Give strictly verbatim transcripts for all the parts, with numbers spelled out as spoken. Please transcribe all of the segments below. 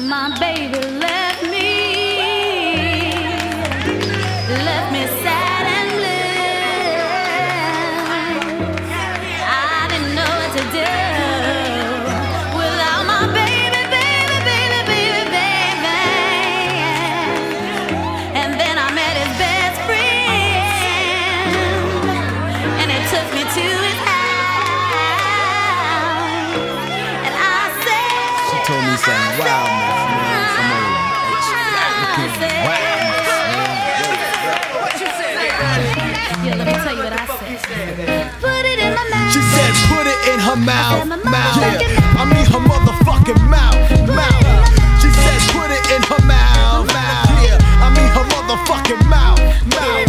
My baby left me, left me sad and blue. I didn't know what to do without my baby, baby, baby, baby, baby. And then I met his best friend, and it took me to his house, and I said, she told me something wow. Yeah, let me tell you what I said. Put it in my mouth. She said, put it in her mouth. I, mouth. mouth. Yeah. I mean her motherfucking mouth. Mouth. She says, put it in her mouth. Mouth. Yeah. I mean her motherfucking mouth. Mouth.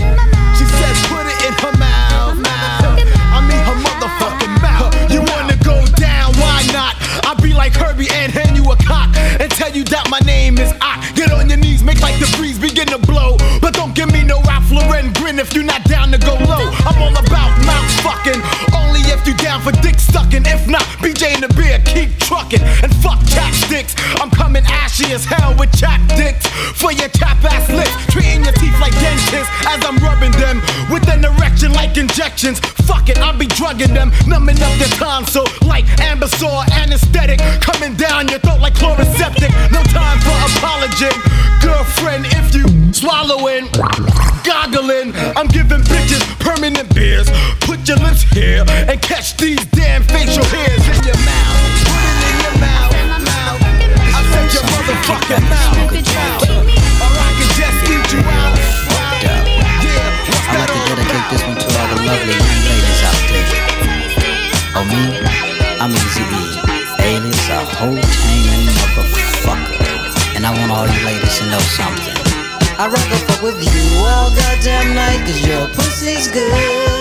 She says, put it in her mouth. Mouth. I mean her motherfucking mouth. You wanna go down? Why not? I'll be like Herbie and hand you a cock and tell you that my name is I. Get on your knees, make like the breeze begin to blow. But don't give me no Ralph Lauren grin if you're not down to go low. I'm all about mouth fucking, only if you down for dick sucking. If not, B J and the beer, keep trucking. And fuck chapsticks, I'm coming ashy as hell with chap dicks. For your cap ass lips, treating your teeth like dentists as I'm rubbing them with an erection like injections. Fuck it, I'll be drugging them, numbing up the tonsil like Ambisor anesthetic, coming down your throat like chloroseptic. No time for apology, girlfriend, if you swallowing, goggling. I'm giving bitches permanent beers. Put your lips here and catch these damn facial hairs in your mouth. Put it in your mouth. I said your motherfucking mouth. Or I could just eat you out. Yeah, I'd like to dedicate this one to all the lovely young ladies out there. Oh me, I'm Easy E, alias a whole tame motherfucker. And I want all you ladies to know something. I'd rather fuck with you all goddamn night, cause your pussy's good.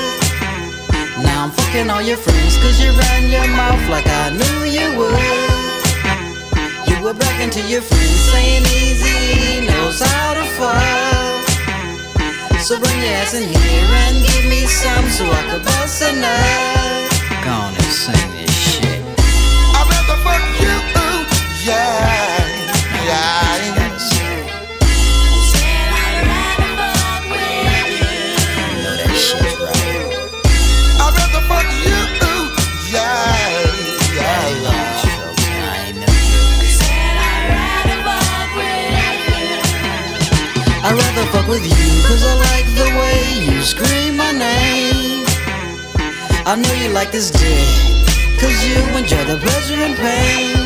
Now I'm fucking all your friends, cause you ran your mouth like I knew you would. You were bragging to your friends, saying Easy knows how to fuck. So bring your ass in here and give me some, so I could bust a nut. Go on and sing this shit. I'd rather fuck you, yeah, yeah. I'd rather fuck with you, cause I like the way you scream my name. I know you like this dick, cause you enjoy the pleasure and pain.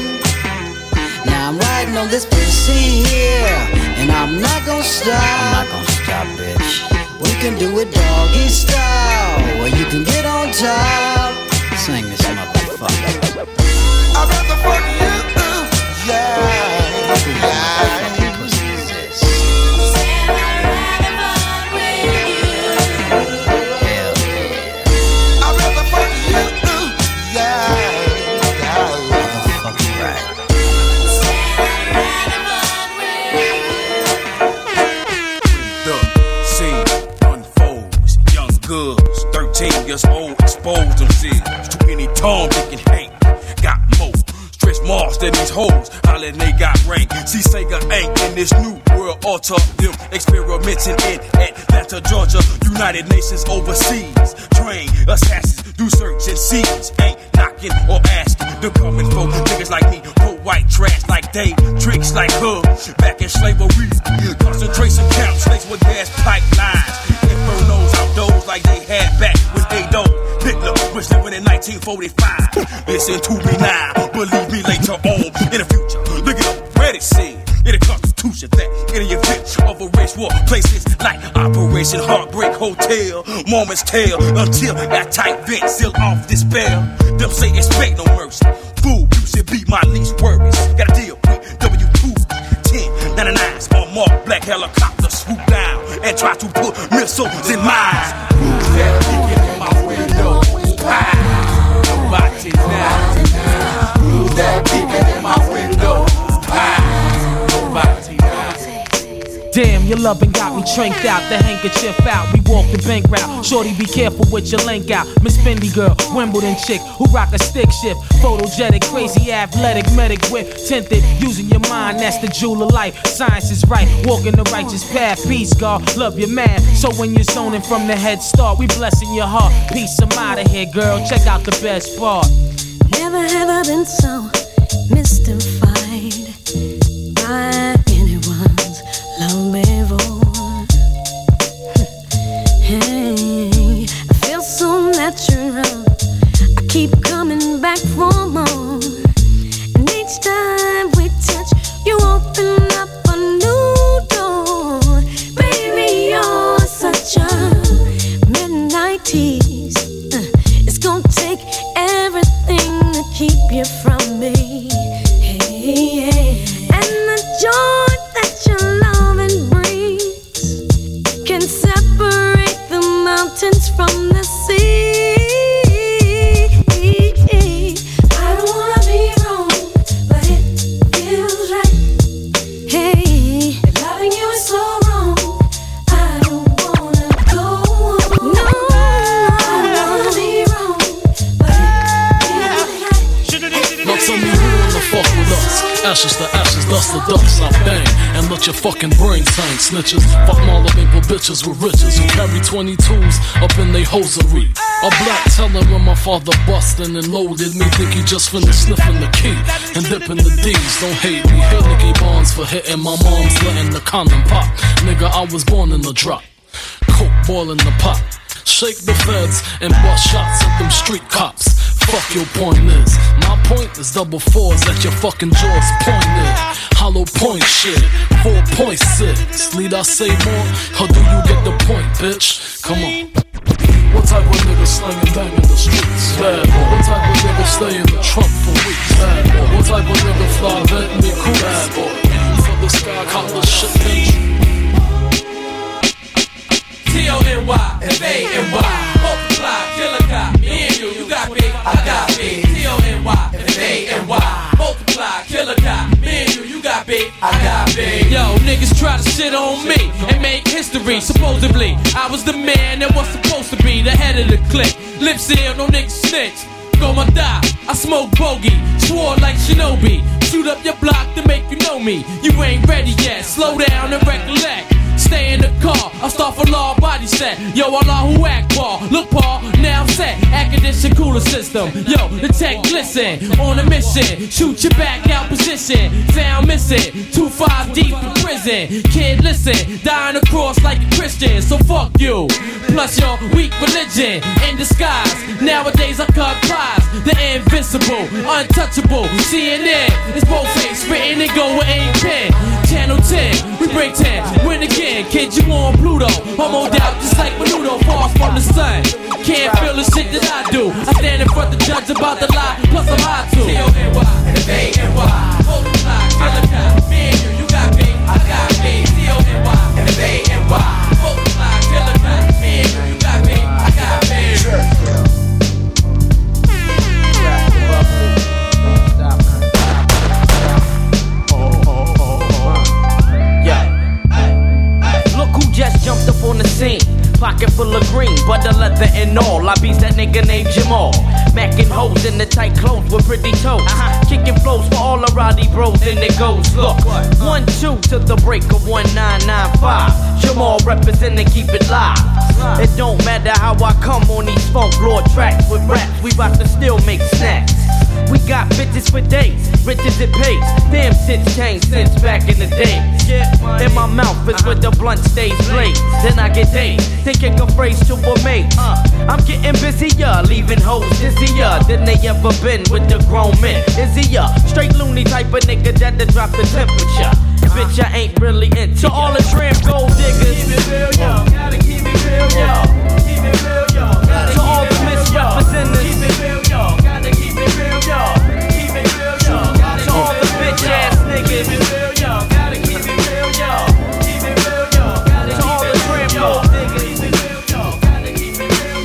Now I'm riding on this pussy here, and I'm not gon' stop. I'm not gon' stop, bitch. We can do it doggy style, or you can get on top. Sing this motherfucker. I'd rather fuck you, yeah, yeah. Old exposed themselves to any Tom, Dick, and Hank. Got more stretch marks than these hoes, holler they got rank. See Sega ain't in this new world altar. Them experimenting in Atlanta, Georgia, United Nations overseas. Train assassins do search and seize. Ain't knocking or asking. They're coming for niggas like me, whole white trash like they, tricks like her. Back in slavery, concentration camps, slaves with gas pipelines. Infernos out those like they had back when they don't. Hitler was living in nineteen forty-five. Listen to me now, believe me later on. In the future, look at up where it said in the Constitution that any event of a race war places like Operation Heartbreak Hotel, moments tell until that tight vent seal off this spell. Them say expect no mercy. Fool, you should be my least worries. Got a deal with W two ten ninety-nines on marked black helicopter swoop down and try to put missiles in mines. Who's that peeking in my window? Wow, nobody now. Who's that peeking in my window? Wow, nobody now. Damn, your loving got me tranked out, the handkerchief out, we walk the bank route. Shorty, be careful with your link out. Miss Fendi girl, Wimbledon chick, who rock a stick shift. Photogenic, crazy, athletic, medic whip, tinted, using your mind, that's the jewel of life. Science is right, walking the righteous path. Peace, God, love your man. So when you're zoning from the head start, we blessing your heart. Peace, I'm out of here, girl, check out the best part. Never have I been so mystified by anyone's love before. Hey, I feel so natural, I keep coming back for more. And each time we touch, you open up a new door. Baby, you're such a midnight tease. Uh, it's gonna take everything to keep you from me. Hey, yeah. And the joy that your loving brings can separate the mountains from the sea. I don't wanna be wrong, but it feels right. Hey, loving you is so wrong. I don't wanna go on. No, I don't wanna be wrong, but it feels right. Now tell me who wanna fuck with us? Ashes to ashes, dust to dust. I bang. And let your fucking brains hang, snitches. Fuck all of April bitches with riches who carry twenty-twos up in they hosiery. A black teller when my father bustin' and loaded me, think he just finished sniffing the key and dipping the D's. Don't hate me, hate Nicky Bonds for hitting my mom's, letting the condom pop. Nigga, I was born in the drop, coke boiling the pot. Shake the feds and bust shots at them street cops. Fuck your point is, my point is double fours at your fucking jaws pointed. Hollow point shit, four point six. Need I say more, or do you get the point, bitch? Come on. What type of nigga slang and bang in the streets? Bad boy. What type of nigga stay in the trunk for weeks? Bad boy. What type of nigga fly vet and be cool? Bad boy. From the sky, cop the shit, bitch. T O N Y, F A N Y, multiply, killer got me and you, you got big, I got big. T O N Y, F A N Y, multiply, killer got me and you, you got big, I got big. Yo, niggas try to shit on me and make history, supposedly. I was the man that was supposed to be the head of the clique. Lip seal, no niggas snitch. Go my die, I smoke bogey, swore like shinobi. Shoot up your block to make you know me. You ain't ready yet, slow down and recollect. Stay in the car, I start for law, body set. Yo, I law who act, Paul. Look, Paul, now I'm set. Academic cooler system. Yo, the tech glisten. On a mission, shoot your back out position. Sound missing, two five deep in prison. Kid, listen, dying across like a Christian. So fuck you, plus your weak religion in disguise. Nowadays I cut prize. The invincible, untouchable. C N N, it's boldface, written and go with ain't pen. Channel ten, we break ten, win again. Kid, you on Pluto, I'm on doubt just like Menudo, far from the sun. Can't feel the shit that I do. I stand in front of the judge about the lie, plus I'm high too. T O N Y, F A N Y, multiply, killer got me and you, you got me, I got me. T O N Y, F A N Y, multiply, killer got me and you, you got me, I got me. Just jumped up on the scene, pocket full of green, but the leather and all. I beats that nigga named Jamal. Mackin' hoes in the tight clothes with pretty toes. Uh-huh. Kicking flows for all the Roddy bros, and it goes. Look, one two to the break of one nine nine five. Jamal representing, keep it live. It don't matter how I come on these funk floor tracks with raps. We bout to still make snacks. We got bitches for days, riches and pays. Damn shit's changed since back in the day. In my mouth is where the blunt stays blazed. Then I get dazed, thinking a phrase to a mate. I'm getting busier, leaving hoes busier than they ever been with the grown men. Is he a straight loony type of nigga that'll drop the temperature? Bitch, I ain't really into to all the tramp gold diggers. Keep it real, yo. Gotta keep it real, yo. Keep it real, yo. To all the misrepresenters. Keep it real, yo. Gotta keep it real, yo. Keep it real, yo. To all the bitch ass niggas. Keep it real, yo. Gotta keep it real, yo. Keep it real, yo. To all the tramp gold diggers. Keep it real, yo. Gotta keep it real,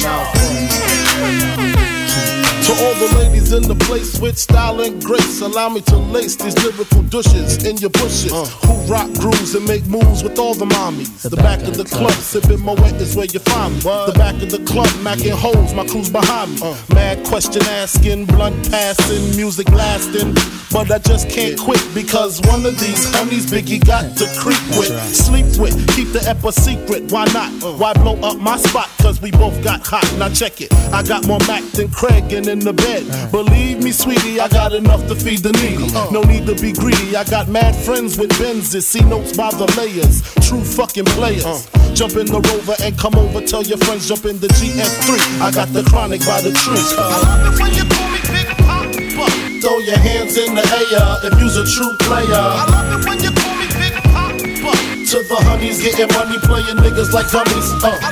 yo. To all the ladies in the place with style and grace, allow me to lace these lyrical douches in your bushes. Who rock grooves and make moves with all the mommies. The, the back, back of the, the club, club, sipping my wet is where you find me. What? The back of the club, macking holes, my crew's behind me. Uh. Mad question asking, blunt passing, music lasting. But I just can't quit because one of these homies Biggie got to creep with, right. Sleep with, keep the ep a secret. Why not? Uh. Why blow up my spot? Cause we both got hot. Now check it. I got more Mac than Craig and in the bed. Uh. Believe me, sweetie, I got enough to feed the needy. Uh. No need to be greedy. I got mad friends with Benzes. See notes by the layers. True fucking players. Uh. Jump in the Rover and come over. Tell your friends jump in the G F three. I got the chronic by the tree. Uh. I love it when you call me Big Papa. Throw your hands in the air if you's a true player. I love it when you call me Big Papa. To the honeys getting money, playing niggas like dummies. Uh. I love it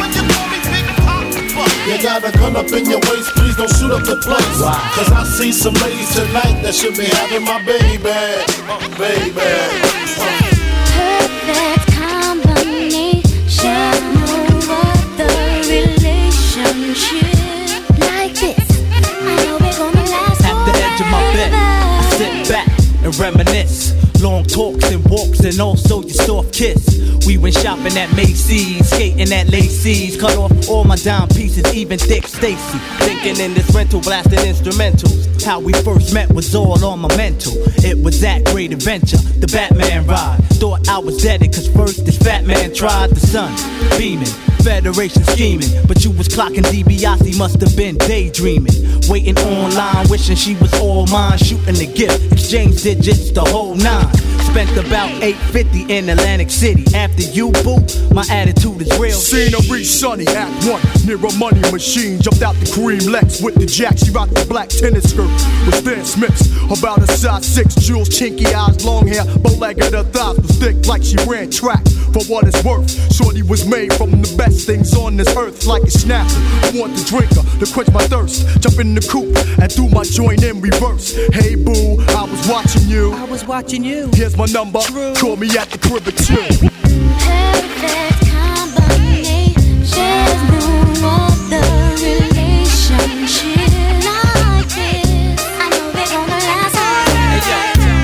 when you call me Big Papa. You got a gun up in your waist, please don't shoot up the place. Wow. Cause I see some ladies tonight that should be having my baby, oh, baby. Perfect combination of the relationship like this. I know we're gonna last. My bed, I sit back and reminisce. Long talks and walks and also your soft kiss. We went shopping at Macy's, skating at Lacey's. Cut off all my dime pieces, even Dick Stacy. Thinking in this rental, blasting instrumentals. How we first met was all on my mental. It was that great adventure, the Batman ride. Thought I was dead, cause first this fat man tried. The sun beaming, Federation scheming, but you was clocking DiBiase, must have been daydreaming. Waiting online, wishing she was all mine. Shooting the gift, exchange digits, the whole nine. Spent about eight fifty in Atlantic City. After you, boo, my attitude is real. Scenery sunny, act one, near a money machine. Jumped out the cream Lex with the jack. She rocked the black tennis skirt with thin Smiths. About a size six, jewels, chinky eyes, long hair. Bow-legged, her thighs was thick like she ran track. For what it's worth, shorty was made from the best things on this earth, like a snapper. I want the drinker to quench my thirst. Jump in the coupe and do my joint in reverse. Hey boo, I was watching you. I was watching you. Here's my number. True. Call me at the crib at two. Perfect combination. No other relationship like this. I know we're gonna last forever.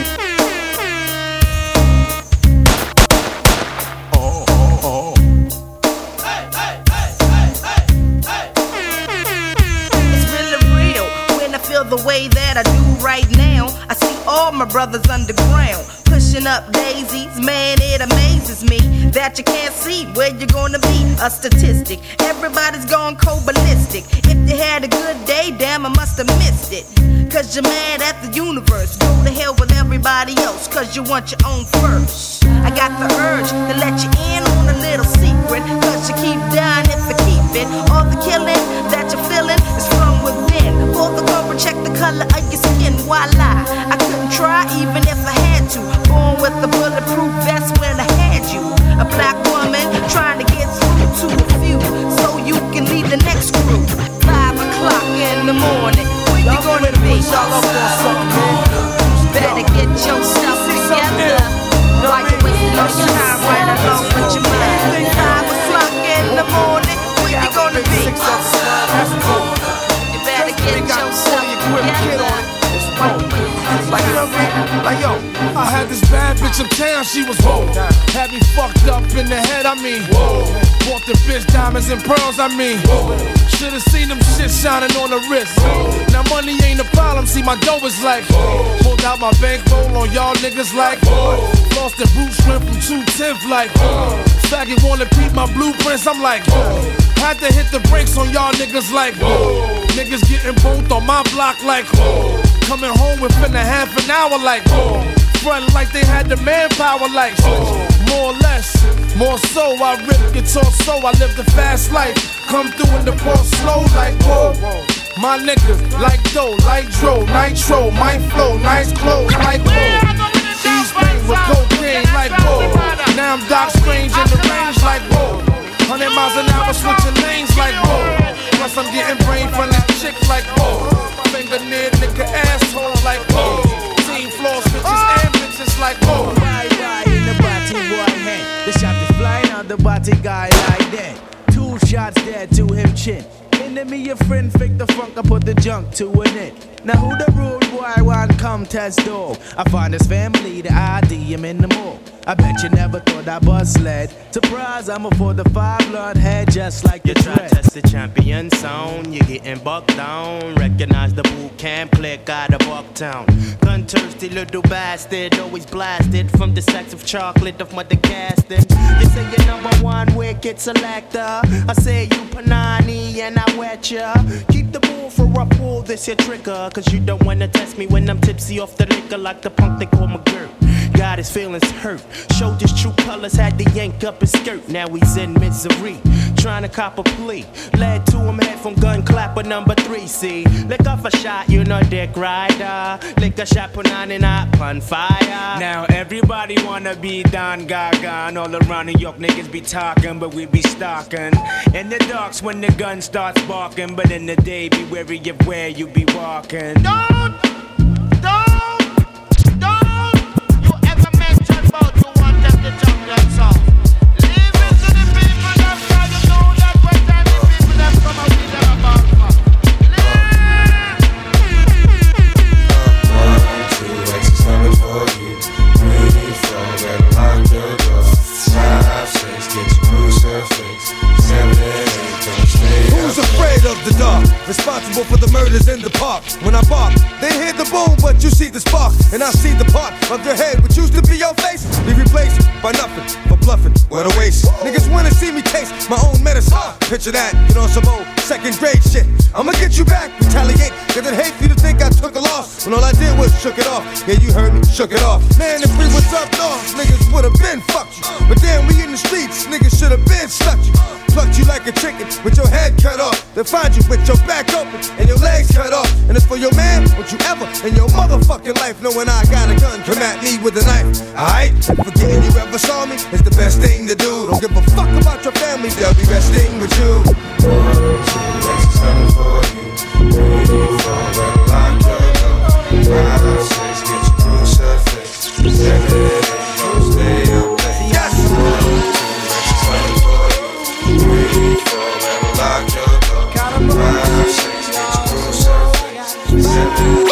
The way that I do right now, I see all my brothers underground pushing up daisies. Man, it amazes me that you can't see where you're gonna be. A statistic, everybody's gone cold ballistic. If you had a good day, damn, I must have missed it. Cause you're mad at the universe. Go to hell with everybody else, cause you want your own first. I got the urge to let you in on a little secret, cause you keep dying if you keep it. All the killing that you're feeling is from within. Pull the cover, check the color of your skin, voila. I couldn't try even if I had to. Born with a bulletproof vest when I had you. A black woman trying to get through to a few, so you can lead the next group. Five o'clock in the morning, where you gonna be? Y'all gonna something. Better get yourself together. Like you wasting all your time right along with your mind. Five o'clock in the morning, where you gonna be? Get yourself together. Like yo, like yo, I had this bad bitch uptown, she was bold. Had me fucked up in the head, I mean. Bought the bitch diamonds and pearls, I mean. Should've seen them shit shining on the wrist. Now money ain't a problem, see my dough is like. Pulled out my bankroll on y'all niggas like. Lost the boot shrimp from two tenth like. Faggot wanna peep my blueprints, I'm like. Had to hit the brakes on y'all niggas like. Whoa. Niggas getting both on my block like. Whoa. Coming home within a half an hour like. Whoa. Running like they had the manpower like. Whoa. More or less, more so, I rip guitar so I live the fast life. Come through in the ball slow like. Whoa. My niggas like dough, like dro, nitro, my flow, nice clothes like. Whoa. These things with cocaine like. Whoa. Now I'm Doc Strange in the range like. Whoa. Hundred miles an hour, switching lanes like, oh. Plus I'm getting brain from this chick like, oh. Finger near nigga asshole like, oh. Team floors, bitches and bitches like, oh. Fly guy in the body, boy head. The shot is flying out the body guy like that. Two shots there to him chin. Enemy, your friend, fake the funk, I put the junk to an end. Now who the rude boy want come test door? I find his family, the I D, I'm in the mall. I bet you never thought I was led. Surprise, I'm a forty-five blonde head just like you try to test the champion sound. You're getting bucked down. Recognize the boot camp click out of Bucktown. Gun thirsty little bastard, always blasted from the sacks of chocolate of mother casting. You say you're number one wicked selector. I say you Panani and I wet ya. Keep the ball for a pull, this your trigger. Cause you don't wanna test me when I'm tipsy off the liquor like the punk they call McGirt. Got his feelings hurt, showed his true colors, had to yank up his skirt. Now he's in misery, trying to cop a plea. Led to him head from gun clapper number three, see. Lick off a shot, you know dick rider. Lick a shot, put on and I pun fire. Now everybody wanna be Don Gargan. All around New York niggas be talking, but we be stalking. In the darks when the gun starts barking, but in the day be wary of where you be walking. Don't, don't. Responsible for the murders in the park. When I bark, they hear the boom, but you see the spark. And I see the part of your head, which used to be your face, be replaced by nothing but bluffing. What a waste. Niggas wanna see me taste my own medicine. Picture that, you know, some old second grade shit. I'ma get you back, retaliate, cause it hates you to think I took a loss when all I did was shook it off. Yeah, you heard me, shook it off. Man, if we was up north, niggas would've been fucked you. But then we in the streets, niggas should've been stuck you. Plucked you like a chicken with your head cut off. Then find you with your back open and your legs cut off. And it's for your man, what you ever in your motherfucking life. Knowing I got a gun, come at me with a knife. Alright, forgetting you ever saw me is the best thing to do. Don't give a fuck about your family, they'll be resting with you. One, two, that's coming for you. Three, four, red line, juggle. Five, six, get your crucifix. Seven, eight, don't stay away. Yes! One, two, that's coming for you. Three, four, red line, juggle. Five, six, get your crucifix. Seven, eight.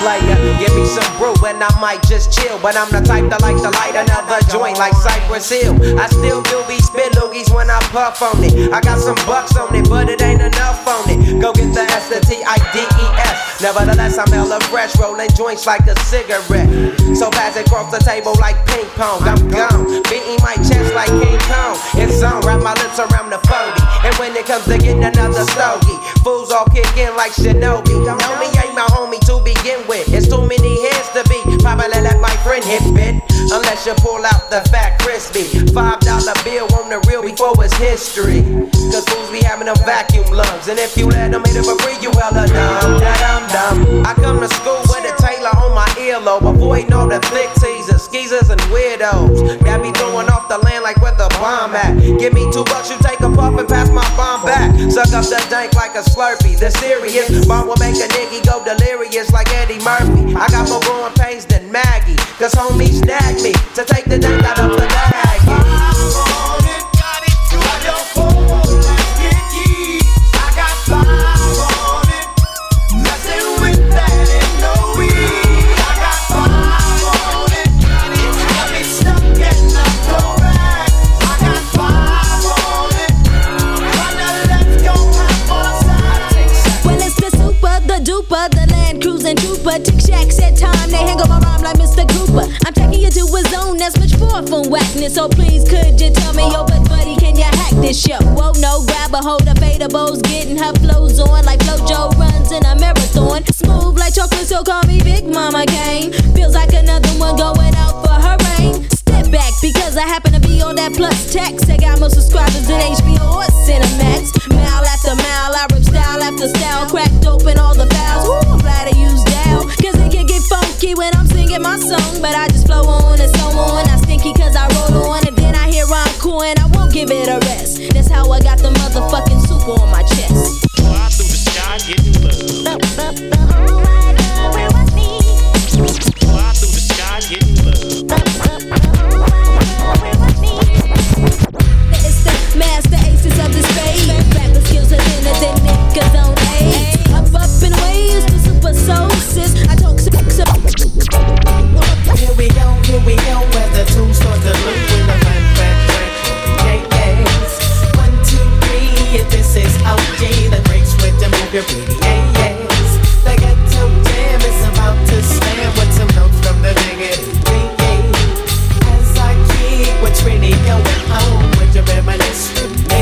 Player, give me some brew and I might just chill. But I'm the type that like to light another joint like Cypress Hill. I still do be spit loogies when I puff on it. I got some bucks on it, but it ain't enough on it. Go get the S T I D E S. Nevertheless, I'm hella fresh, rolling joints like a cigarette. So pass it across the table like ping pong. I'm gone, beating my chest like King Kong. It's on, wrap my lips around the phony. And when it comes to getting another stogie, fools all kick in like Shinobi. Know me ain't my homie to begin with. It's too many hands to be. Probably let my friend hit bit. Unless you pull out the fat crispy Five dollar bill on the real before it's history. Cause fools be having them vacuum lungs. And if you let them hit it for free, you hella dumb, da-dum-dum. I come to school with a Taylor on my earlobe. Avoiding all the flick teasers, skeezers and weirdos that be throwing off the land like where the bomb at. Give me two bucks, you take a puff and pass my bomb back. Suck up the dank like a Slurpee. The serious bomb will make a nigga go delirious like Eddie Murphy. I got more growing pains than Maggie, cause homie snagged me to take the dank out of the bag. I it, got it, you got your phone, that's your key. I got five on it, nothing with that and no weed. I got five on it, got it, got me stuck and I'm correct. I got five on it, wanna let's go have more time. Well, it's the super, the duper, the cruising trooper, tick shack set time. They hang up my rhyme like Mister Cooper. I'm taking you to a zone that's much far from whackness. So please, could you tell me, yo, but buddy, can you hack this show? Whoa, no, grab a hold of Fadables, getting her flows on like FloJo runs in a marathon. Smooth like chocolate, so call me Big Mama Game. Feels like another one going out for her reign. Step back because I happen to be on that plus tax. I got more subscribers than H B O or Cinemax. Mile after mile, I rip style after style, cracked open all the valves. Woo, I'm glad I used down, cause it can get funky when I'm singing my song. But I just flow on and so on. I stinky cause I roll on and then I hear encore and I won't give it a rest. That's how I got the motherfucking super on my chest. Fly through the sky, getting low. Oh my God, where was me? Fly through the sky, getting low. Master aces of the spade. grab your pretty ass. They got some jam, it's about to slam with some notes from the biggest ringing. As I keep what's really going on with your reminiscence. A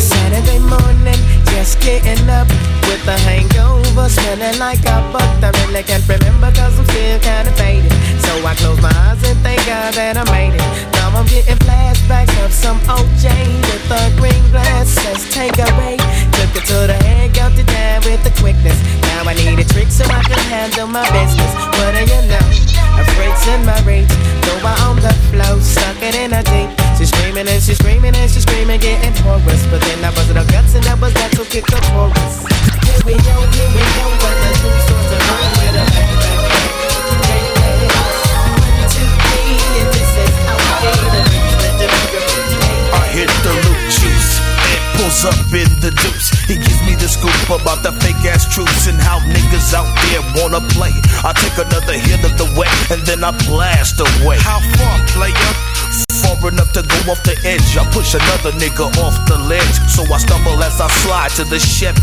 Saturday morning, just getting up with a hangover, smelling like I fucked. I really can't remember 'cause I'm still kinda faded. So I close my eyes and thank God that I made it. Now I'm getting flashbacks of some old Jane with a green glass says take away. Took it to the head, got it down with the quickness. Now I need a trick so I can handle my business. What do you know? A freak's in my reach. Though I own the flow, stuck it in a deep. She's screaming and she's screaming and she's screaming, getting porous. But then I busted her guts and that was that to kick the chorus. Here we go, here we go, but the two stores are wrong with a bang bang. I hit the loop juice, it pulls up in the deuce. He gives me the scoop about the fake ass troops and how niggas out there wanna play. I take another hit of the way and then I blast away. How far, player? Far enough to go off the edge, I push another nigga off the ledge. So I stumble as I slide to the Chevy.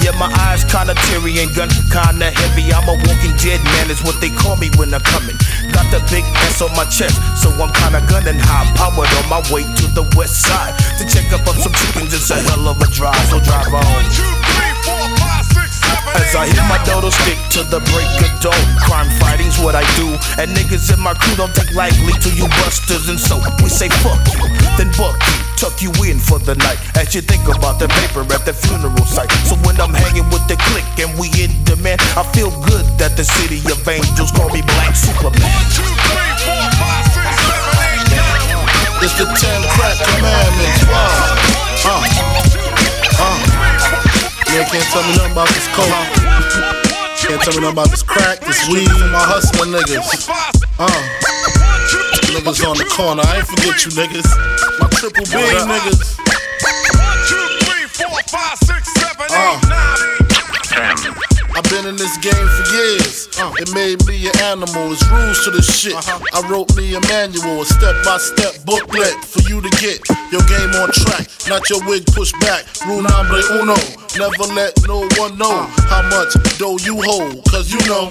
Yeah, my eyes kinda teary and gun kinda heavy. I'm a walking dead man, is what they call me when I'm coming. Got the big S on my chest, so I'm kinda gunning high powered on my way to the west side to check up on some chickens. It's a hell of a drive, so drive on. One, two, three, four, five, six, seven, as I hit my dodo stick to the break of dawn. Crime fighting's what I do, and niggas in my crew don't take lightly to you busters. And so we say fuck you, then buck you, tuck you in for the night as you think about the paper at the funeral site. So when I'm hanging with the clique and we in demand, I feel good that the city of angels call me Black Superman. One, two, three, four, five, six, seven, eight, nine. It's the ten crack commandments. Wow. Uh. Uh. Yeah, can't tell me nothing about this coke. Can't tell me nothing about this crack, this weed, my hustling niggas. Uh. Niggas on the corner, I ain't forget you niggas. My triple B niggas. Uh, I've been in this game for years. Uh, it made me an animal, it's rules to the shit. I wrote me a manual, a step-by-step booklet for you to get your game on track, not your wig pushed back. Rule number uno, never let no one know how much dough you hold, cause you know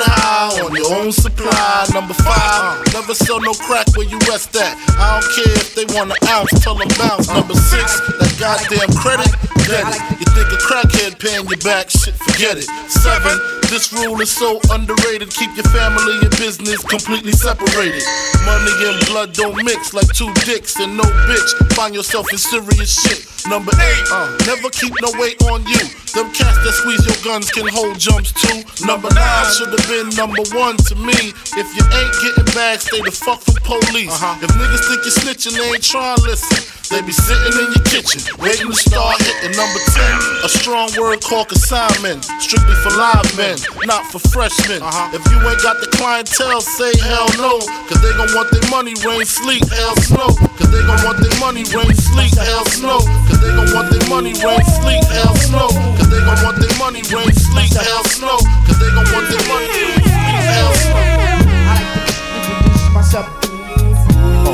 high on your own supply. Number five, never sell no crack where you rest at. I don't care if they want an ounce, tell them bounce. Number six, that goddamn credit, get it. You think a crackhead paying you back, shit, forget it. Seven, this rule is so underrated. Keep your family and business completely separated. Money and blood don't mix like two dicks and no bitch. Find yourself in serious shit. Number eight, uh, never keep no weight on you. Them cats that squeeze your guns can hold jumps too. Number nine should've been number one to me. If you ain't getting bags, stay the fuck from police. Uh-huh. If niggas think you're snitching, they ain't trying to listen. They be sitting in your kitchen, waiting to start hitting. Number ten, a strong word called consignment. Strictly for live men, not for freshmen. Uh-huh. If you ain't got the clientele, say hell no. Cause they gon' want their money, rain, sleep, hell snow. Cause they gon' want their money, rain, sleep, hell snow. Cause they gon' want their money, rain, sleep, hell snow. Cause they gon' want their money, rain, sleep, hell snow. Cause they gon' want their money, rain, sleep, hell snow. I like to introduce myself. Oh.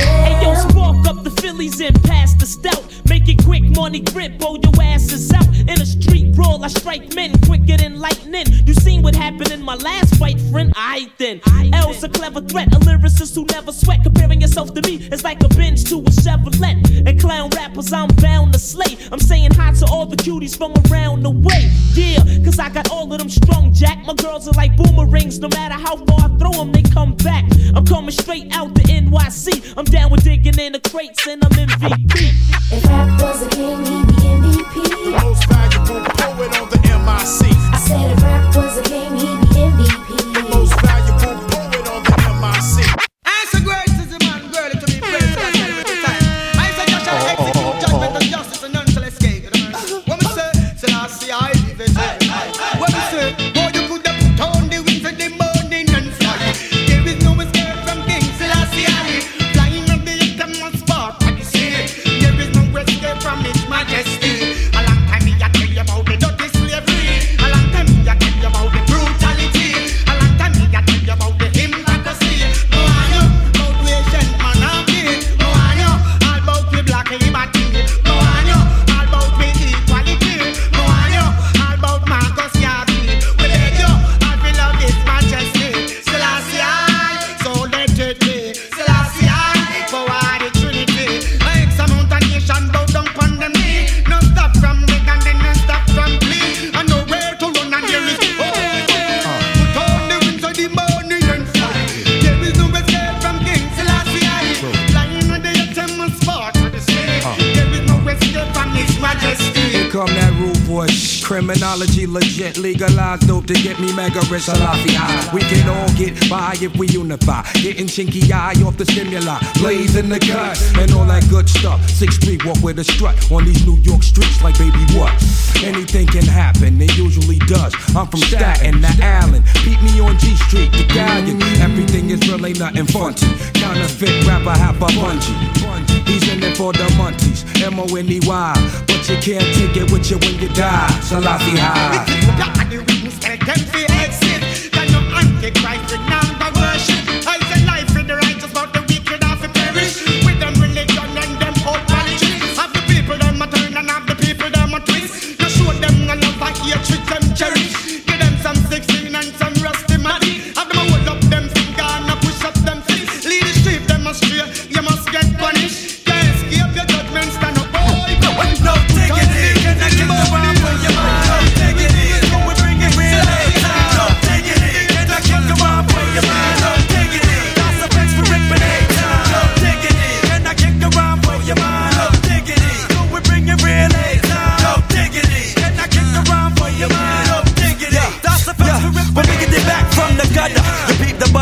Hey yo, spark up the Phillies and pass the stout. Make it quick, money grip, oh your ass is out. In a street brawl, I strike men quicker than lightning. You seen what happened in my last fight, friend? Aight then, L's a clever threat, a lyricist who never sweat. Comparing yourself to me is like a bench to a Chevrolet. And clown rappers I'm bound to slay. I'm saying hi to all the cuties from around the way. Yeah, cause I got all of them strung, Jack. My girls are like boomerangs, no matter how far I throw them, they come back. I'm coming straight out the N Y C. I'm down with digging in the crates and I'm M V P. Rap was a king, he'd be M V P. The most valuable poet on the M I C. I said if rap was a king, he'd be M V P. The most valuable poet on the M I C. Answer grace is a man, girl, it can be praised. Come that rude voice. Criminology legit. Legalize dope to get me mega rich. Salafi high. We can all get by if we unify. Getting chinky eye off the stimuli. Blazing the guts and all that good stuff. six three walk with a strut on these New York streets like baby what? Anything can happen. It usually does. I'm from Staten to Allen. Beat me on G Street. The galleon. Everything is really nothing funky. Counterfeit rapper have a bungee. He's in it for the munties. M O N E Y. But you can't take it with you when you die. Salafi high. We kill the other witness. Tell them to exit. That no antichrist in number worship. I say life in the righteous, but the wicked have to perish. With them religion and them old politics. Have the people them a turn and have the people them a twist. You show them a love I hear, treat them cherish. Give them some sixteen and some rusty money. Have them a hold up them finger and a push up them fist. Lead the sheep them astray. You must get punished.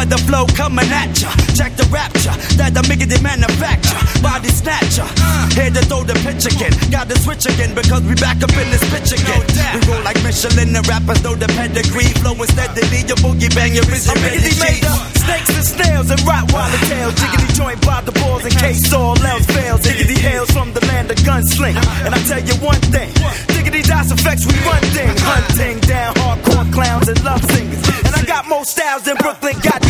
The flow coming at ya, check the rapture that the miggity manufacture, body snatcher. Here to throw the pitch again, got the switch again because we back up in this bitch again. We roll like Michelin, the rappers know the pedigree, flowing steadily, your boogie bang, your busy ready made up. Snakes and snails and rottweiler tails, jiggity joint by the balls in case all else fails. Jiggity hails from the land of gunsling, and I tell you one thing, jiggity dice effects we run things, hunting down hardcore clowns and love singers, and I got more styles than Brooklyn got.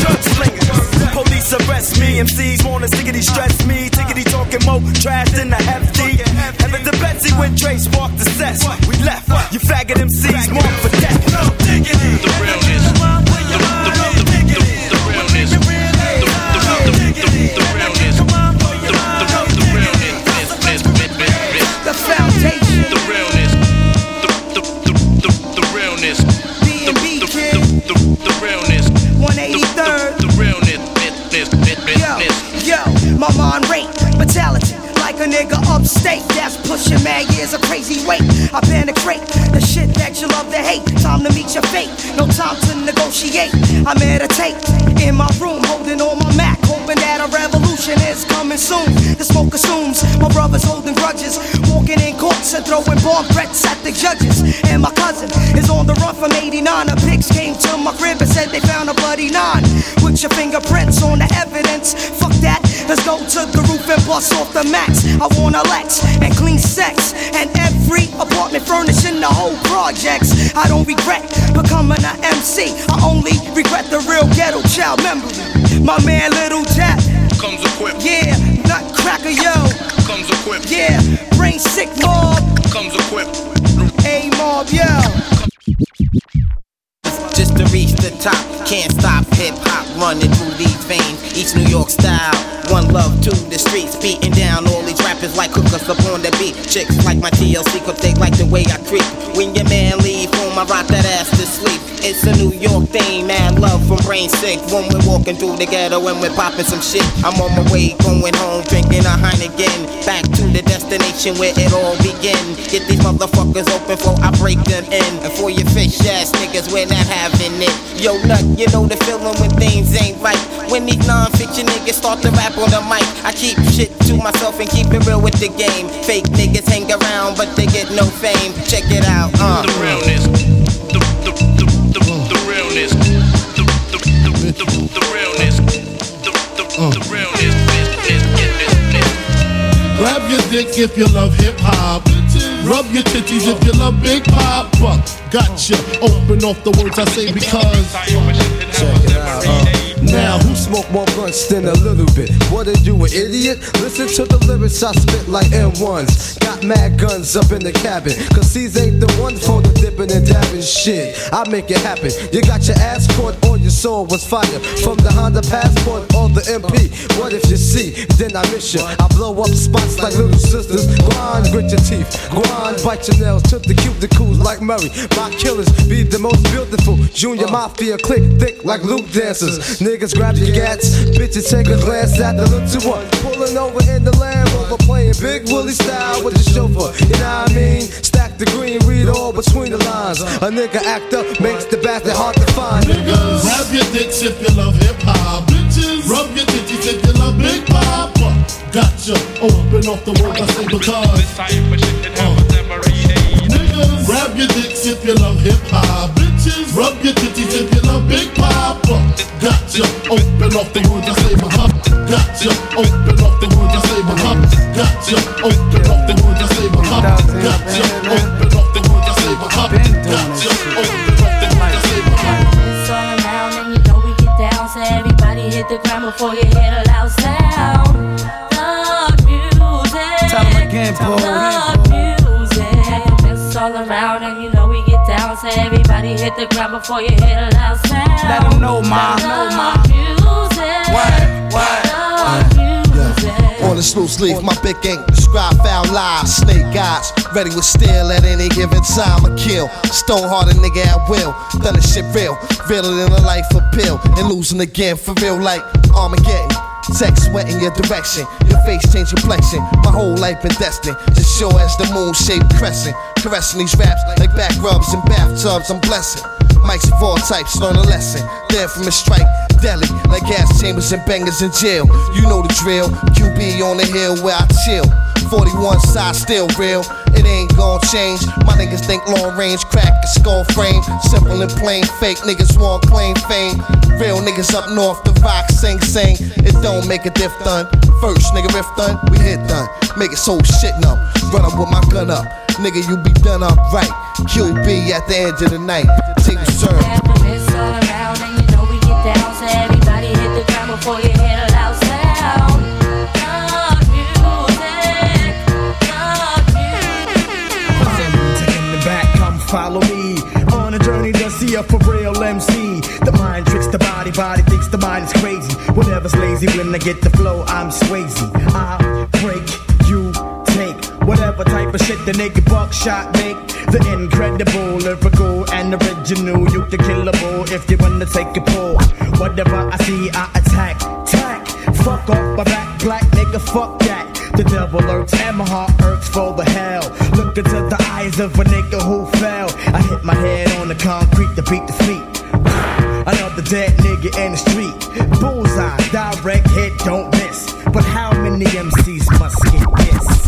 Police arrest me, M Cs wanna ziggity stress me. Tiggity talking more trash than the hefty. Heaven to Betsy when Trace walked the set. We left, you faggot M Cs marked for death. No diggity, the realness. The realness. The realness. The realness. The foundation. The realness. The realness. The realness. one eighty-third. The, the, the realness, bitch, bitch, bitch. Yo, yo, my mind rate, fatality. Like a nigga upstate, that's pushing mad years of crazy weight. I penetrate the shit that you love to hate. Time to meet your fate, no time to negotiate. I meditate in my room, holding on my Mac, hoping that a revolution is coming soon. The smoke assumes my brother's holding grudges, walking in courts and throwing bomb threats at the judges. And my cousin is on the run from eighty-nine. The pigs came to my crib and said they found a bloody nine. Put your fingerprints on the evidence. Fuck that, let's go to the roof and bust off the Mac. I want a Lex and clean sex and every apartment furnishing the whole projects. I don't regret becoming an M C. I only regret the real ghetto child memory. My man Little Jack comes equipped. Yeah, nutcracker yo comes equipped. Yeah, brain sick mob comes equipped. A mob yo. Just to reach the top, can't stop hip hop running through these veins. Each New York style, one love to the streets, beating down all these rappers like hookers up on the beat. Chicks like my T L C, 'cause they like the way I creep. When your man leave home, I rock that ass to sleep. It's a New York thing, mad love from brain sick. When we're walking through the ghetto and we're popping some shit, I'm on my way going home, drinking a Heineken. Back to the destination where it all began. Get these motherfuckers open before I break them in. And for your fish ass niggas, we're not having it. Yo, nut, you know the feeling when things ain't right. When these non-fiction niggas start to rap on the mic, I keep shit to myself and keep it real with the game. Fake niggas hang around, but they get no fame. Check it out, uh. The realness, the the the the, the realness, the the the the, the realness, the the the realness. Grab your dick if you love hip hop. Rub your titties if you love big pop. Fuck, gotcha. Open off the words I say because. Check it out. Uh. Now, who smoke more blunts than a little bit? What are you, an idiot? Listen to the lyrics I spit like M ones. Got mad guns up in the cabin, 'cause these ain't the ones for the dipping and dabbing shit. I make it happen. You got your ass caught, all you saw was fire. From the Honda Passport or the M P. What if you see? Then I miss you. I blow up spots like little sisters. Grind, grit your teeth. Grind, bite your nails. Took the cuticles like Murray. My killers be the most beautiful. Junior Mafia click thick like loop dancers. Niggas grab your gats, bitches take a glance at the little one. Pull Rolling over in the Land Rover, playing Big Willie style with the chauffeur. You know what I mean? Stack the green, read all between the lines. A nigga act up, makes the bastard hard to find. Niggas, grab your dicks if you love hip hop. Bitches, rub your dickies if you love Big Papa. Gotcha, open off the work I say because this type of shit that happens every day. Niggas, grab your dicks if you love hip hop. Bitches, rub your dickies if you love Big Papa. Gotcha, open off the work I say because gotcha, open off the work I say because gotcha, open off the work I say because gotcha, open off the work I say because gotcha, open off the work I say because it's all around and you know we get down, so everybody hit the ground before you hear a loud sound. The music, tell me again, boy. The music, it's all around and you know we get down, so everybody hit the ground before you hear a loud sound. Let 'em know, ma, know, ma. What, what? On this loose leaf, my big ink, the scribe found live. Snake eyes, ready with steel at any given time. I kill, stone-hearted nigga at will. Done this shit real, realer than a life appeal. And losing again for real like Armageddon. Sex sweat in your direction, your face change complexion. My whole life been destined, just sure as the moon-shaped crescent. Caressing these raps like back rubs and bathtubs, I'm blessing. Mics of all types, learn a lesson. There from a strike, deli, like gas chambers and bangers in jail. You know the drill, Q B on the hill where I chill. forty-one side still real, it ain't gon' change. My niggas think long range, crack a skull frame. Simple and plain, fake niggas want claim fame. Real niggas up north, the rock sing sing. It don't make a diff done. First nigga riff done, we hit done. Make it so shit numb, run up with my gun up. Nigga, you be done up right. Q B at the end of the night. Take the serve. After it's all around and you know we get down, so everybody hit the ground before you hear a loud sound. The music, the music. Presenting in the back, come follow me on a journey to see a for real M C. The mind tricks the body, body thinks the mind is crazy. Whatever's lazy, when I get the flow, I'm Swayze. I break, you take. Whatever type of shit the nigga buckshot make. The incredible, lyrical, and original. You can kill a bull if you wanna take a pull. Whatever I see, I attack, tack. Fuck off my back, black nigga, fuck that. The devil lurks and my heart hurts for the hell. Look into the eyes of a nigga who fell. I hit my head on the concrete to beat the feet. Another dead nigga in the street. Bullseye, direct hit, don't miss. But how many M Cs must get this?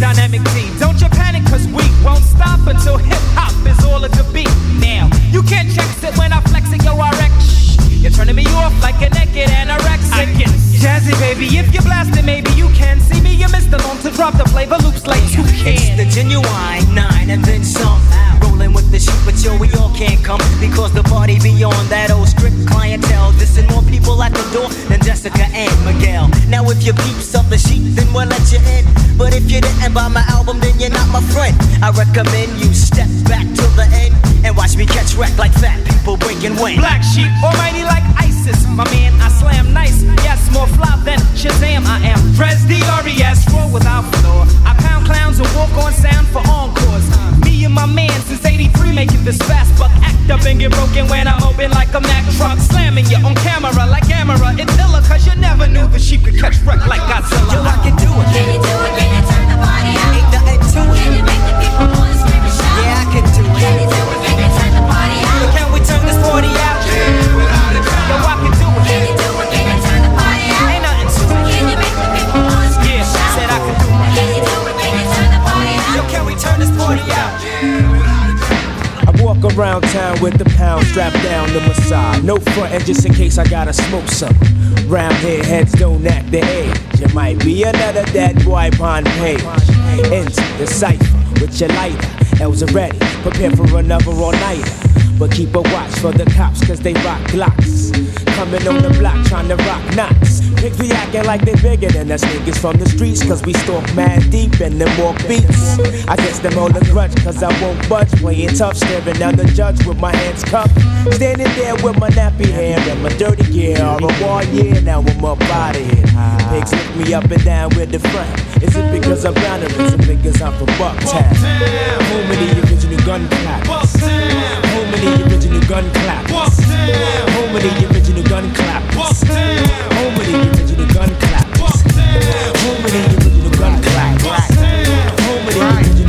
Dynamic team, don't you panic, cause we won't stop until hip-hop is all of the beat. Now, you can't check it when I flex it, yo, I wreck. Shh, you're turning me off like a naked anorexic. I get jazzy, baby, if you blast it, maybe you can see me. You missed the long to drop the flavor loops like you can. It's the genuine nine and then some. Rolling with the shit, but yo, we all can't come because the party beyond that old strict clientele. Dissing more people at the door than Jessica and Miguel. Now if your peeps up the sheep, then we'll let you in. But if you didn't buy my album, then you're not my friend. I recommend you step back till the end and watch me catch wreck like fat people breaking wind. Black sheep, almighty like ISIS, my man, I slam nice. Yes, more fly than Shazam, I am. Press D R E S, roll without floor. I pound clowns and walk on sound for encores. Me and my man since eighty-three making this fast buck. Act up and get broken when I'm open like a Mack truck. Slamming you on camera like Amara. It's illa cause you never knew that she could catch wreck like Godzilla. Yo, I can do it. Can you do it? Can you turn the body out? Ain't nothing to it. Can you make the people wanna scream and shout? Yeah, I can do it. Can you do it? Can you turn the body out? Can we turn this party out? Yeah, without a doubt. Yo, I can do it. Can you do it? Can you turn the body out? Ain't nothing to it. Can you make the people wanna scream and shout? Yeah, said I can do it. Can you do it? Can you turn the body out? Yo, can we turn this party out? Yeah. Walk around town with the pound strapped down to my side. No front end just in case I gotta smoke something. Round here heads don't act the age. You might be another dead boy pond page. Into the cipher with your lighter. L's already prepare for another all-nighter. But keep a watch for the cops cause they rock glocks. Coming on the block trying to rock knots. Pick be acting like they bigger than us niggas from the streets, cause we stalk mad deep and them walk beats. I guess them hold a grudge cause I won't budge, playing tough, staring down the judge with my hands cupped. Standing there with my nappy hair and my dirty gear, or a war, yeah, now I'm up out of here. Pigs look me up and down with the front. Is it because I'm down or is it because I'm from Bucktown? Home of the original gun clap. Home of the original gun clap. Home of the original gun clap. Home of the original gun clap. Home of the original gun clap. Home of the original gun clap. Home of the original gun clap.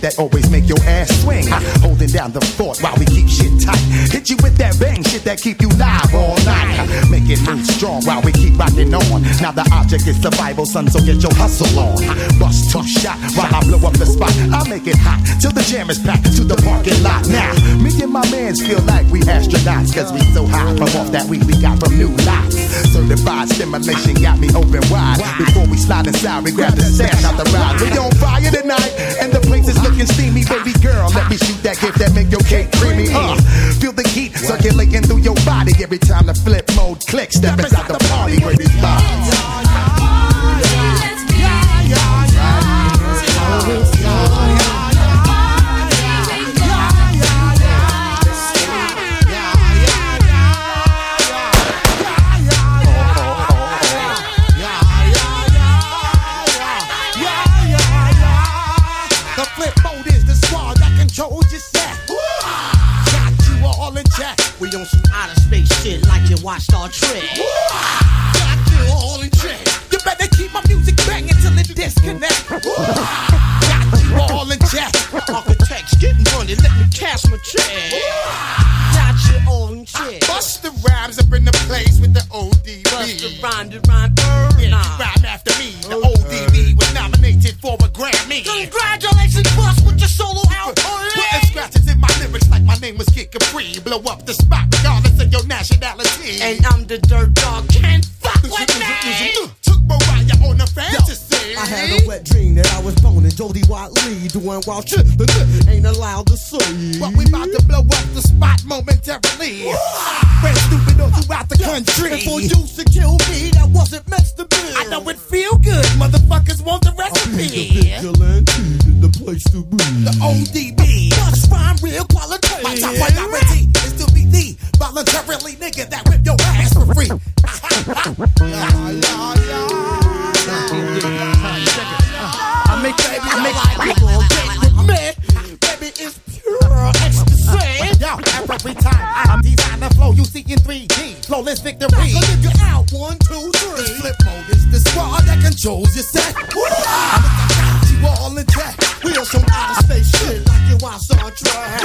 That always make your ass swing. Huh? Holding down the fort while we keep shit tight. Hit you with that bang shit that keep you live all night. Huh? Make it move strong while we keep rocking on. Now the object is survival, son, so get your hustle on. Huh? Bust tough shot while I blow up the spot. I make it hot till the jam is packed to the parking lot. Now me and my mans feel like we astronauts, cause we so high from off that weed we got from new lots. Certified stimulation got me open wide. Before we slide inside, we grab the sash out the ride. We on fire tonight and the place is looking steamy, baby girl, let me shoot that gift that make your cake creamy. Uh, feel the heat circulating through your body every time the flip mode clicks. Step inside the party, baby. Watch Star Trek. Woo! Got you all in check. You better keep my music banging till it disconnect. Woo! Got you all in check. Architects getting money, let me cash my check. Got you all in check. I bust the rhymes up in the place with the O D B. Bust the rhyme, the rhyme, the yeah, rhyme after me. The O D B was nominated for a Grammy. Congratulations, Bust, with your solo out on it. Putting scratches in my lyrics like my name was Kid Capri. Blow up the spot regardless of your nationality. And I'm the dirt dog, can't fuck with me. Took Mariah on a fantasy. Yo, I had a wet dream that I was boning Jody Watley, doing wild shit the ain't allowed to see. But we about to blow up the spot momentarily. Ran stupid all throughout the country. And for you to kill me, that wasn't meant to be. I know it feel good, motherfuckers want the recipe. I the vigilante, the place to be. The O D B, plus rhyme, real quality. My top priority is to be the voluntarily nigga that whip your ass for free. I make baby, I make people get with me. Baby, it's pure ecstasy. Yo, every time I design the flow, you see in three D. Flawless victory. Look you out, one, two, three. This flip mode is the squad that controls your set. I got you all intact. We on some outer space shit like you watch on track.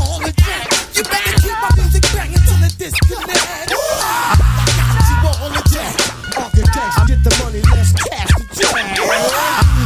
All the jack. You better keep my music banging till it disconnect. I got you all the jack. Architects get the money, let's cash the jack.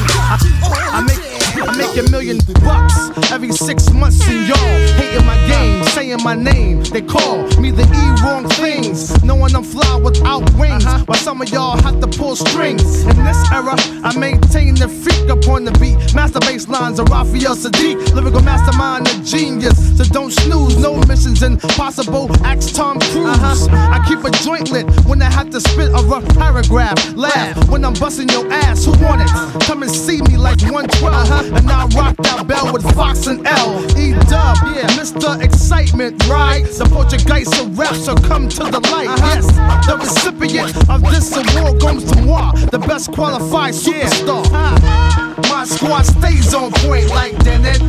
Got you all the I make, I make a million bucks every six months, and y'all hating my game, saying my name. They call me the E wrong things, knowing I'm fly without wings. Uh-huh. While some of y'all have to pull strings. In this era, I maintain the freak upon the beat. Master bass lines of Raphael Sadiq, lyrical mastermind and genius. So don't snooze, no missions impossible. Axe Tom Cruise. Uh-huh. I keep a joint lit when I have to spit a rough paragraph. Laugh when I'm busting your ass. Who want it? Come and see me like one twelve. Uh-huh. And I rock that bell with Fox and L. E-Dub, yeah, Mister Excitement, right? The Portuguese of rap, so come to the light. Uh-huh. Yes, the recipient of this award comes to moi, the best qualified superstar. Yeah. Uh, my squad stays on point like that.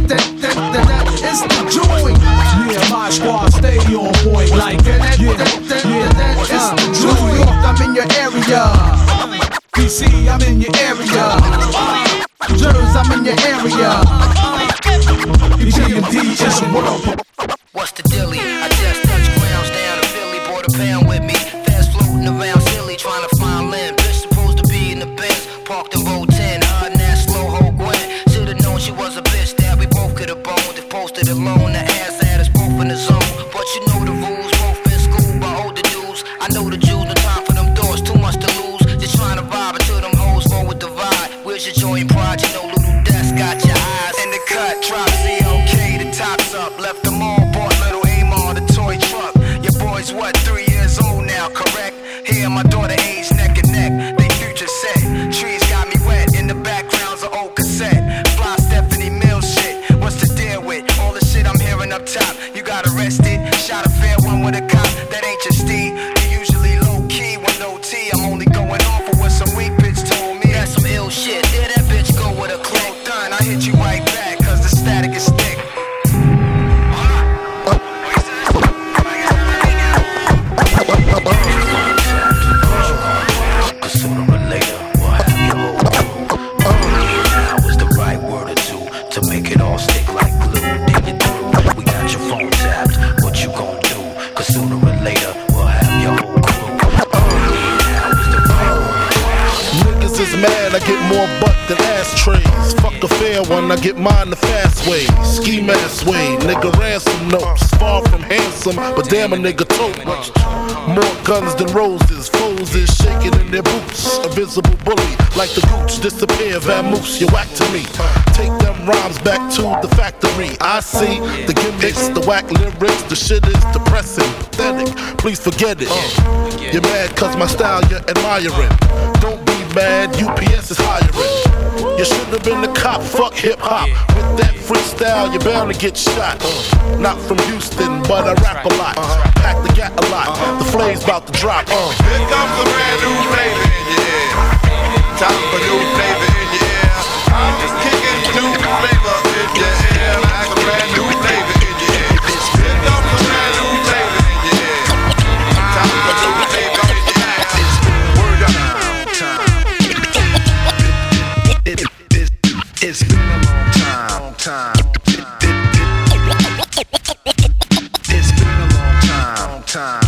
It's the joint. Yeah, my squad stay on point like that. Yeah, yeah, it's uh, the joint. New York, I'm in your area. D C, I'm in your area. I'm in your area. You D M D, just world. What's the dilly? I just touched grounds down in Philly, bought a pound with me. Fast floating around silly, trying to find land. Bitch supposed to be in the Benz, parked in row ten. Hard and ass slow ho Gwen. Should've known she was a bitch that we both could have boned. If posted alone, the ass had us both in the zone. But you know the rules, both in school by older dudes. I know the Jews, no time for them doors, too much to lose. Just trying to vibe until them hoes roll with the vibe. Where's your joint pride? You know little desk got your eyes in the cut, drop Z okay, the top's up, left them all. What, three years old now, correct? Here my daughter age neck and neck, they future set. Trees got me wet, in the background's an old cassette. Fly Stephanie Mills shit, what's the deal with? All the shit I'm hearing up top, you got arrested. Shot a fair one with a cop, that ain't your steed. You usually low key with no tea. I'm only going on for what some weak bitch told me. That's some ill shit, there that bitch go with a cloak done. I hit you right back, cause the static is thick. When I get mine the fast way, ski mask way, nigga ransom notes. Far from handsome, but damn a nigga tote. More guns than roses, foes is shaking in their boots. A visible bully, like the gooch disappear, vamoose, you whack to me. Take them rhymes back to the factory. I see the gimmicks, the whack lyrics, the shit is depressing, pathetic, please forget it. Uh, you're mad cause my style you're admiring. Don't be mad, U P S is hiring. You should've been a cop, fuck hip-hop. With that freestyle, you're bound to get shot. uh, Not from Houston, but I rap a lot. uh, Pack the gat a lot, the flame's about to drop. uh. Here comes a brand new flavor in your ear. Time for new flavor in your ear. I'm just kicking new flavor in your ear. Like a brand new flavor in your ear. Here comes a brand new flavor in your ear. Time for new flavor in your ear. Word up. It's been a long time, long time, it's been a long time, long time.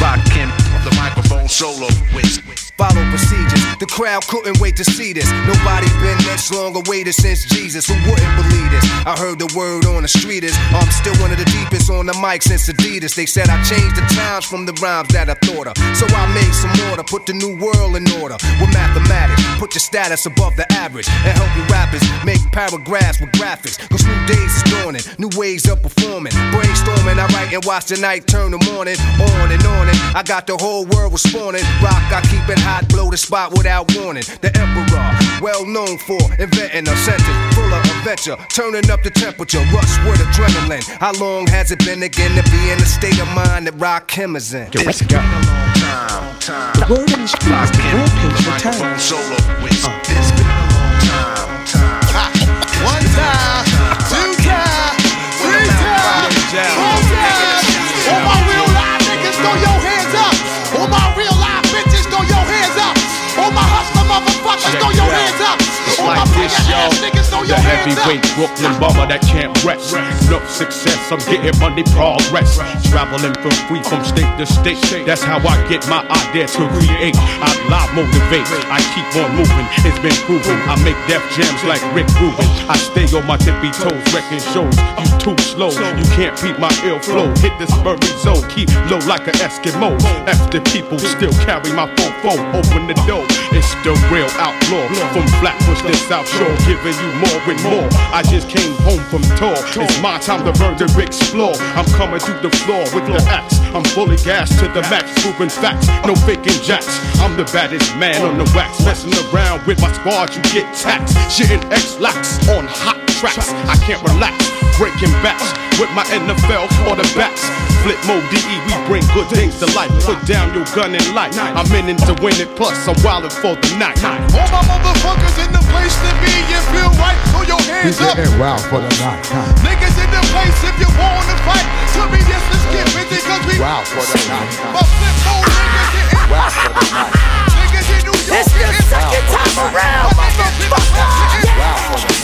Locking the microphone solo with. Follow procedures, the crowd couldn't wait to see this. Nobody been much longer waited since Jesus, who wouldn't believe this? I heard the word on the street is, I'm still one of the deepest on the mic since Adidas. They said I changed the times from the rhymes that I thought of. So I made some order, put the new world in order. With mathematics, put your status above the average. And help you rappers make paragraphs with graphics. Cause new days is dawning, new ways of performing. Brainstorming, I write and watch the night turn the morning. On and on and I got the whole world responding. Rock, I keep it hot, blow the spot without warning. The emperor, well known for inventing a sentence full of adventure, turning up the temperature, rush with adrenaline. How long has it been again to be in the state of mind that Rakim is in? It's been a long time, time. The word in the street is the rampage for time. Solo with uh. It's been a long time, time. Ha. One time, two time, three time, four time. All my real live niggas, throw your hands up. All my real live bitches, throw your hands up. All my hustler motherfuckers, throw your hands up. It's like this, y'all. The heavyweight Brooklyn bomber that can't rest. No success, I'm getting money progress. Traveling for free from state to state. That's how I get my idea to create. I live motivate, I keep on moving. It's been proven, I make death jams like Rick Rubin. I stay on my tippy toes, wrecking shows. You too slow, you can't beat my ill flow. Hit this burning zone, keep low like an Eskimo. After people still carry my phone, phone, open the door. It's the real outlaw, from Flatbush to South Shore, giving you more and more. I just came home from tour. It's my time to learn to explore. I'm coming through the floor with the axe. I'm fully gassed to the max, proving facts, no faking jacks. I'm the baddest man on the wax. Messing around with my squad, you get taxed. Shitting X-lax on hot tracks. I can't relax, breaking backs with my N F L quarterbacks. Flip mode D E, we bring good things to life. Put down your gun and light. I'm in it to win it, plus I'm wildin' for the night. All my motherfuckers in the place to be, you feel right, throw your hands up. He's wild for the night. Niggas in the place if you wanna fight. Tell me yes, let's get busy cause we wild for the night. My flip mode niggas getting wild for the night. Niggas in New York, it's the second time around, motherfucker. Wow for the night.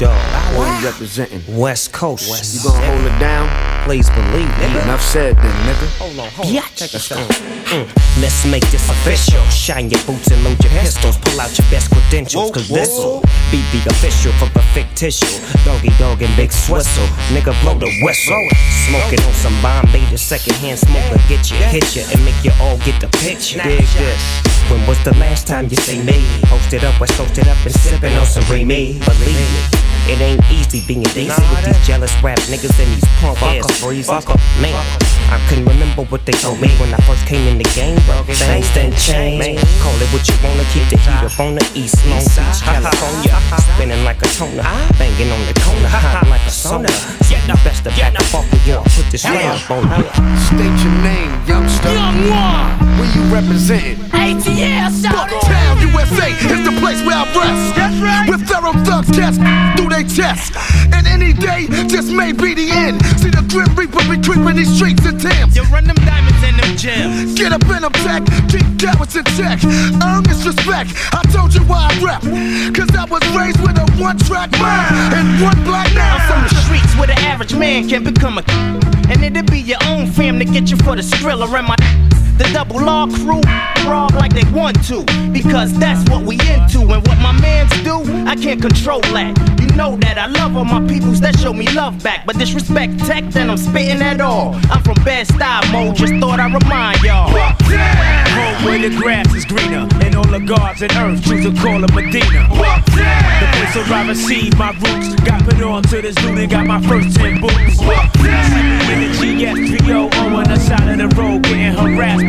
Dog. Wow. Representing West Coast. West. You gonna hold it down? Please believe me. Enough said then, nigga. Hold on, hold on. Yeah. Check this out. Mm. Mm. Let's make this official. Shine your boots and load your pistols. Pull out your best credentials, cause this'll be the official for the fictitious. Doggy dog and big swistle. Nigga blow the whistle. Smoking on some Bombay, the secondhand smoker. Get you, hit you, and make you all get the picture. Dig this. When was the last time you see me? Posted up, West Coasted up and sipping on some Remy. Believe me. It ain't easy being decent with these jealous rap niggas and these punk ass breezes. Man, I couldn't remember what they told me when I first came in the game, bro. Things done changed. Call it what you wanna, keep the heat up on the East Long Beach, California. Spinning like a toner, banging on the corner, hot like a sauna. Get the best of back up off of y'all, put this lamp on you. State your name, youngster. Young one. Where you representing? A T L, Bucktown, U S A is the place where I rest. That's right. With thorough thugs, cats do they. Test. And any day, just may be the end. See the grim reaper be creeping these streets and Thames. You run them diamonds in them gems. Get up in them tech, keep cowards in check. Earn this respect, I told you why I rap. Cause I was raised with a one-track mind and one black now. Some streets where the average man can become a and it'll be your own fam to get you for the thriller and my the double R crew rob like they want to, because that's what we into. And what my mans do, I can't control that. You know that I love all my peoples that show me love back, but disrespect tech, then I'm spitting at all. I'm from Bed-Stuy mode, just thought I'd remind y'all. Home where the grass is greener, and all the gods and earth choose to call it Medina. The place where I received my roots, got put on to this dude and got my first ten boots. See me in the G S three oh oh on the side of the road, getting harassed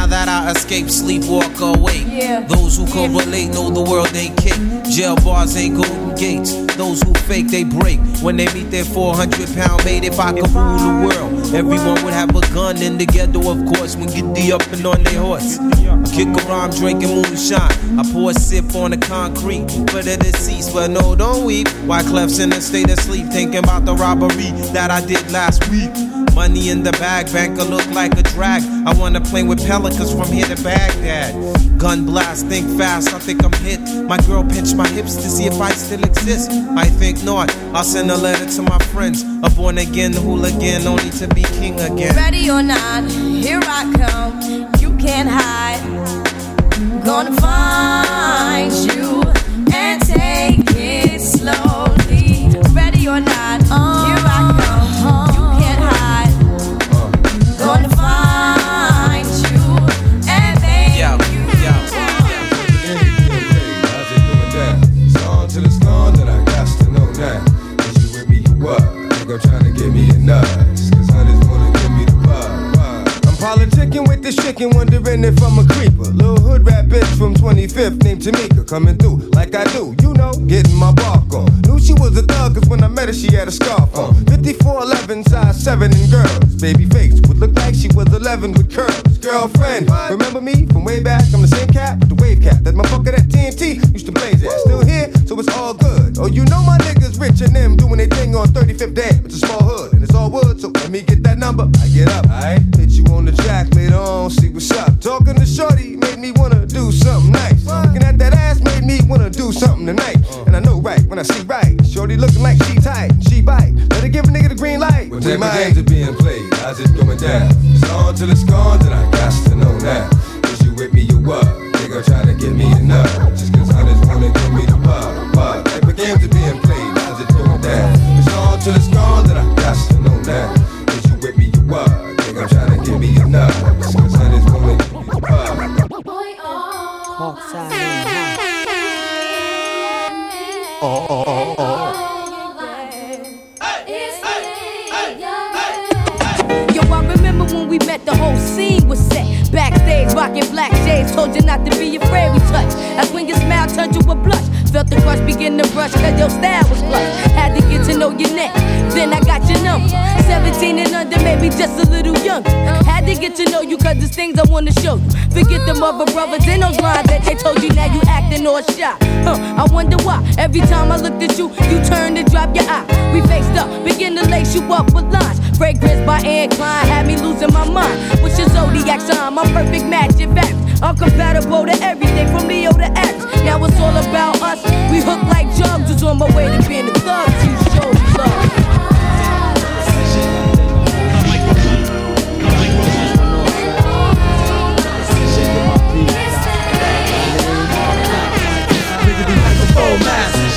that I escape, sleepwalk awake. Yeah. Those who correlate yeah. know the world ain't kick. Jail bars ain't golden gates. Those who fake, they break. When they meet their four hundred pound mate, if I could rule the world, everyone would have a gun in the ghetto, of course, when get the up and on their horse. Kick around, drinking moonshine. I pour a sip on the concrete for the deceased, but no, don't weep. Wyclef's in a state of sleep, thinking about the robbery that I did last week. Money in the bag, banker look like a drag. I wanna play with pelicans from here to Baghdad. Gun blast, think fast, I think I'm hit. My girl pinched my hips to see if I still exist. I think not, I'll send a letter to my friends. A born again hooligan, only to be king again. Ready or not, here I come. You can't hide. Gonna find you and take it slowly. Ready or not, oh, here I come. Chicken wondering if I'm a creeper. Little hood rat bitch from twenty-fifth named Tamika coming through like I do, you know, getting my bark on. Knew she was a thug cause when I met her she had a scarf on. Fifty-four eleven, size seven and girls. Baby face would look like she was eleven with curves. Girlfriend, remember me from way back? I'm the same cat with the wave cap that motherfucker that T N T used to blaze at. Still here, so it's all good. Oh, you know my niggas rich and them doing their thing on thirty-fifth Damn, it's a small hood and it's all wood, so let me get that number. I get up, alright? Hit you on the track later on. See what's up. Talking to shorty made me wanna do something nice. Looking at that ass made me wanna do something tonight. And I know right when I see right. Shorty looking like she tight, she bite. Let her give a nigga the green light. When every games are being played, how's it going down? It's on till it's gone, then I got to know now. Is you with me, you what? Nigga trying to get me enough. Just cause I just wanna give me the pop, pop. Every games are being played, how's it going down? It's on till it's gone, then I got to know now. Is you with me, you what? Nigga trying to give me enough. Oh, oh, oh, oh. Yo, I remember when we met, the whole scene was set. Backstage, rocking black shades, told you not to be afraid we touched. That's when your smile turned to a blush. Felt the crush begin to brush, cause your style was plush. Had to get to know your neck, then I got your number. Seventeen and under, maybe just a little younger. Had to get to know you, cause there's things I wanna show you. Forget them other brothers and those lines that they told you. Now you acting all shy, huh, I wonder why. Every time I looked at you, you turned and dropped your eye. We faced up, begin to lace you up with lines. Fragrance by Anne Klein had me losing my mind. What's your zodiac sign? My perfect match, in fact I'm compatible to everything from Leo to X. Now it's all about us. We hook like drugs. Was on my way to being a thug. You showed love.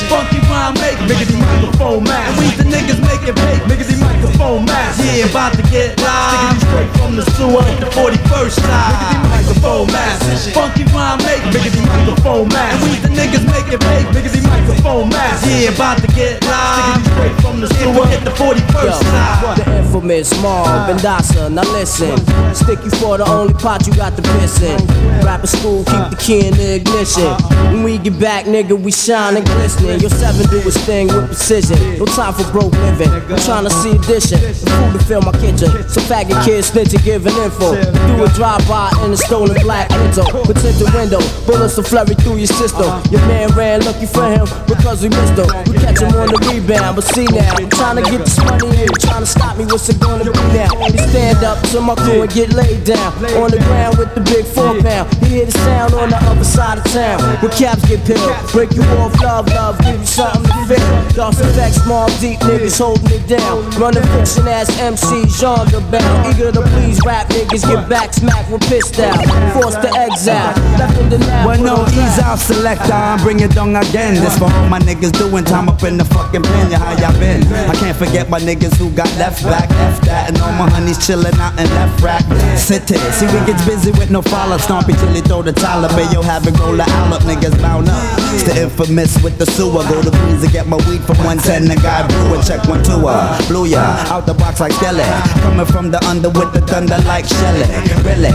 Funky rhyme make niggas microphone mask. And we the niggas make it bake. Niggas microphone mask. Yeah, about to get live. Niggas straight from the sewer at the forty-first side. Niggas microphone mask. Funky rhyme make niggas microphone mask. And we the niggas make it bake. Niggas microphone mask. Yeah, about to get live. Niggas straight from the sewer at the forty-first side. The infamous Marv and Dasa. Now listen, stick you for the only pot you got to piss in. Rapper school, keep the key in the ignition. When we get back, nigga, we shine and glistening. Your seven do his thing with precision. No time for broke living. I'm trying to see addition. Food to fill my kitchen. Some faggot kids snitching, giving info. Do a drive-by in a stolen black Enzo. Potential window. Bullets will flurry through your system. Your man ran lucky for him because we missed him. We catch him on the rebound, but see now. I'm trying to get this money in. You're trying to stop me. What's it gonna be now? He stand up to my crew and get laid down. On the ground with the big four pound. He hear the sound on the other side of town. When caps get peeled, break you off love, love, give you something to feel. Dark effects, small, deep niggas holding it down. Running fiction ass M C, genre bound. Eager to please rap niggas, get back smacked with pissed out. Forced to exile, left in the lab. Well, no, ease out, selector, I'm bringing down again. This for all my niggas doing time up in the fucking pen. Yeah, how y'all been? I can't forget my niggas who got left back, F that, and all my honeys chilling out in left rack. Sit it, see we gets busy with no follow. Stompy till they throw the towel up, and yo, have it roll the owl up, niggas bound up. It's the infamous with the sewer. Go to Queens and get my weed from one ten. The guy blew a check one two uh, blew ya out the box like Skelly. Coming from the under with the thunder like Shelly. Really,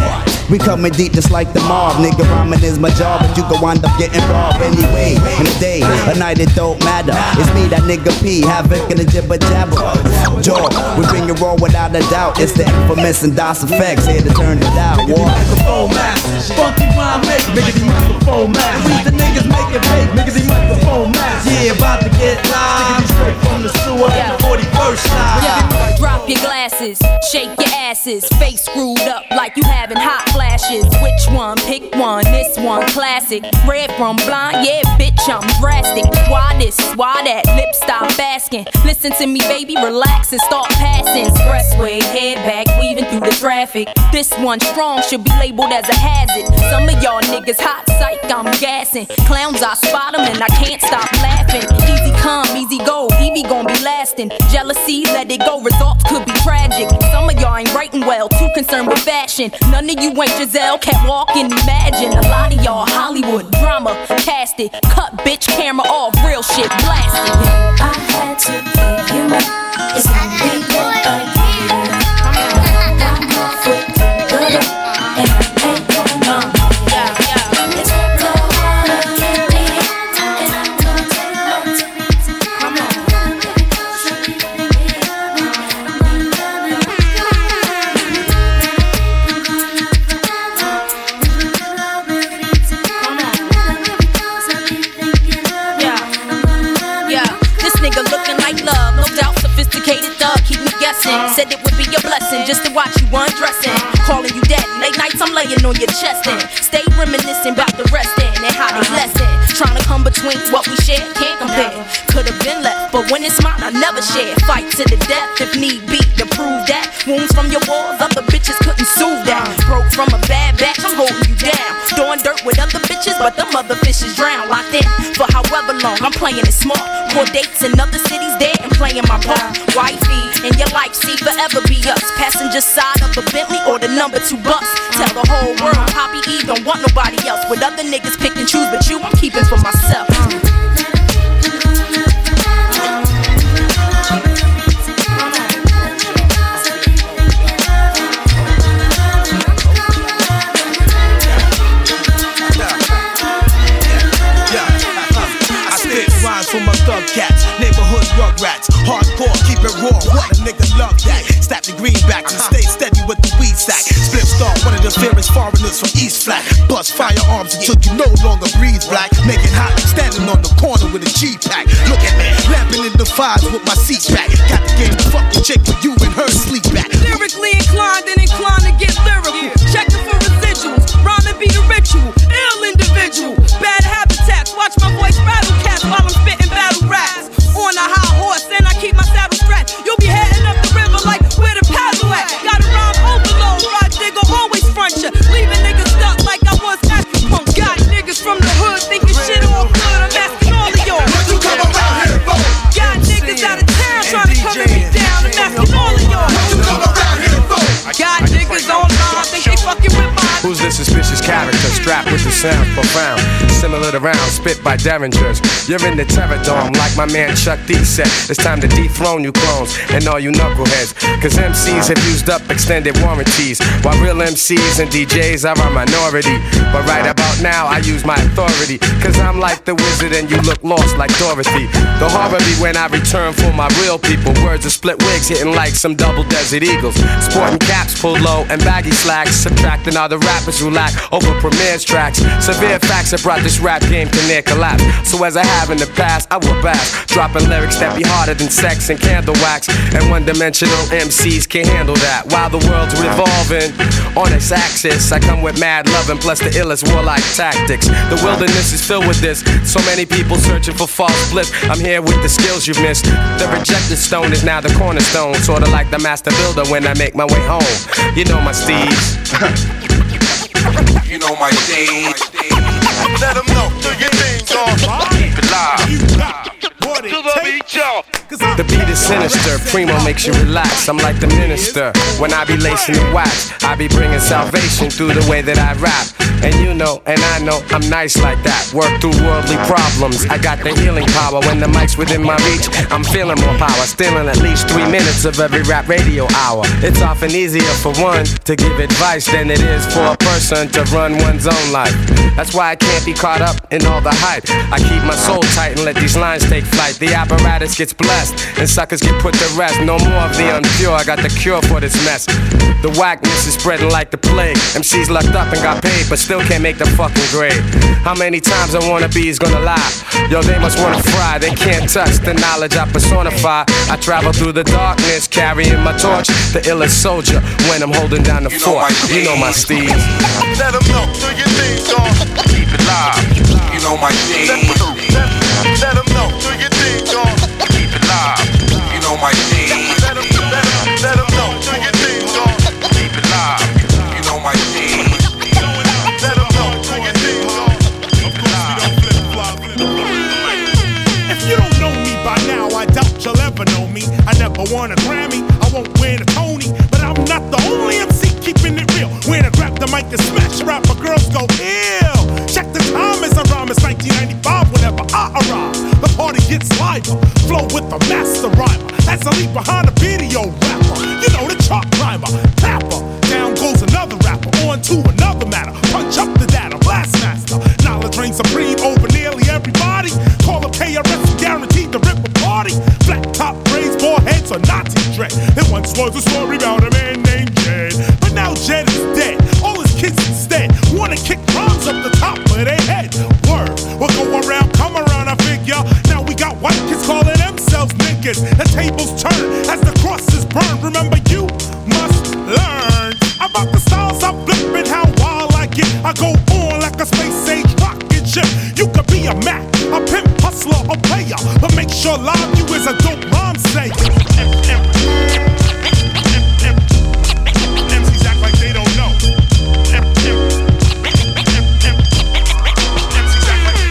we coming deep just like the mob. Nigga, rhyming is my job, but you could wind up getting robbed anyway. In a day, a night, it don't matter. It's me, that nigga P, havoc and a jibber jabber. Jaw, we bring it raw without a doubt. It's the infamous and DOS effects here to turn it out. Nigga, the microphone mask, funky rhyme make. Nigga, the microphone mask. We the niggas make it make. Niggas the microphone mask. Yeah, about to get live. Straight from the sewer at the forty-first side. Drop your glasses, shake your asses. Face screwed up like you having hot flashes. Which one? Pick one. This one classic. Red from blind, yeah, bitch, I'm drastic. Why this? Why that? Lip stop basking. Listen to me, baby, relax and start passing. Expressway, head back, weaving through the traffic. This one strong should be labeled as a hazard. Some of y'all niggas hot psych, I'm gassing. Clowns, I spot them and I can't stop laughing. Easy come, easy go, Evie gon' be lasting. Jealousy, let it go, results could be tragic. Some of y'all ain't writing well, too concerned with fashion. None of you ain't Giselle, can't walk and imagine. A lot of y'all Hollywood drama, cast it. Cut bitch camera off, real shit blasted. I had to give you up. It's not me that I need you. I'm not fit to do it. And I ain't gonna said it would be a blessing just to watch you undressing. Calling you daddy, late nights I'm laying on your chest and stay reminiscing about the rest in and how they lesson. Trying to come between what we share, can't compare. Could have been left, but when it's mine I never share. Fight to the death if need be to prove that. Wounds from your walls, other bitches couldn't soothe that. Broke from a bad batch, I'm holding you down. Doing dirt with other bitches, but the mother fishes drown. Locked in for however long, I'm playing it smart. More dates in other cities there and playing my part. Wifey, and your life see forever be us. Passenger side of a Bentley or the number two bus. Tell the whole world Poppy E don't want nobody else. With other niggas pick and choose, but you I'm keeping for myself. I interference, foreigners from East Flat. Bust firearms until you no longer breathe black. Make it hot, I'm standing on the corner with a G-pack. Look at me, lapping in the fives with my seat back. Got the game to fuck the chick with you and her sleep back. Lyrically inclined and inclined to get lyrical. Checking for residuals, rhyming be the ritual. Ill individual, bad habitats. Watch my voice battle cats while I'm spitting battle raps. On a high horse and I keep my saddle strapped. You'll be heading up the river like where the paddle at. Gotta rhyme overload, ride digger, always front ya. Leaving niggas stuck like I was acupuncture. Got niggas from the hood thinking shit all good. I'm asking all of y'all. What you come around here for? Got niggas out of town trying to come and me down. I'm asking all of y'all. What you come around here for? Got niggas online think they fucking with my. Who's this suspicious character strapped with the sound profound? Similar to rounds spit by derringers. You're in the terror dome like my man Chuck D said. It's time to dethrone you clones and all you knuckleheads. Cause M Cs have used up extended warranties, while real M Cs and D Js are a minority. But right about now I use my authority, cause I'm like the wizard and you look lost like Dorothy. The horror be when I return for my real people. Words of split wigs hitting like some double desert eagles. Sporting caps pull low and baggy slacks, subtracting all the rappers who lack over premieres tracks. Severe facts have brought this rap game to near collapse. So as I have in the past, I will bash, dropping lyrics that be harder than sex and candle wax. And one-dimensional M Cs can't handle that. While the world's revolving on its axis, I come with mad loving plus the illest warlike tactics. The wilderness is filled with this, so many people searching for false bliss. I'm here with the skills you've missed. The rejected stone is now the cornerstone, sorta like the master builder when I make my way home. You know my steeds. You know my thing. Let them know, do your thing, y'all. Keep it live. To the beat, y'all. The beat is sinister, Primo makes you relax. I'm like the minister. When I be lacing the wax, I be bringing salvation through the way that I rap. And you know, and I know, I'm nice like that. Work through worldly problems. I got the healing power. When the mic's within my reach, I'm feeling more power. Stealing at least three minutes of every rap radio hour. It's often easier for one to give advice than it is for a person to run one's own life. That's why I can't be caught up in all the hype. I keep my soul tight and let these lines take flight. The apparatus gets blessed and suckers get put to rest. No more of the unpure, I got the cure for this mess. The whackness is spreading like the plague. M Cs lucked up and got paid, but still can't make the fucking grade. How many times I wanna be is gonna lie? Yo, they must wanna fry, they can't touch the knowledge I personify. I travel through the darkness, carrying my torch. The illest soldier when I'm holding down the fort. You know my steeds. Let them know, do your thing, dog. Keep it live. You know my steeds. Let them know, do your thing, dog. You know my thing. Let them, let them, let them know. Do your thing, dog. Keep it live. You know my thing. Let them know. Do your thing, dog. Keep it live. If you don't know me by now, I doubt you'll ever know me. I never won a Grammy. I won't win a Tony. But I'm not the only M C keeping it real. When I grab the mic and smash rap, my girls go ill. Check the comments, I rhyme. It's nineteen ninety-five whenever I arrive. The party gets lighter. Flow with a master rhymer, as I leave behind a video rapper. You know the chalk rhymer, tapper. Down goes another rapper, on to another matter. Punch up the data, blast master. Knowledge reigns supreme over nearly everybody. Call up K R S and guaranteed to rip a party. Flat top braids, foreheads are Nazi dread. It once was a story about a man named Jed, but now Jed is dead. All his kids instead wanna kick rhymes up the top of their head. Word, we'll go around, come around, I figure. Now we got white kids calling themselves niggas. The tables turn as the crosses burn. Remember, you must learn about the styles I'm flipping, how wild I get. I go on like a space age rocket ship. You could be a Mac, a pimp, hustler, a player, but make sure live you is a dope rhyme sayer. M Cs act like they don't know.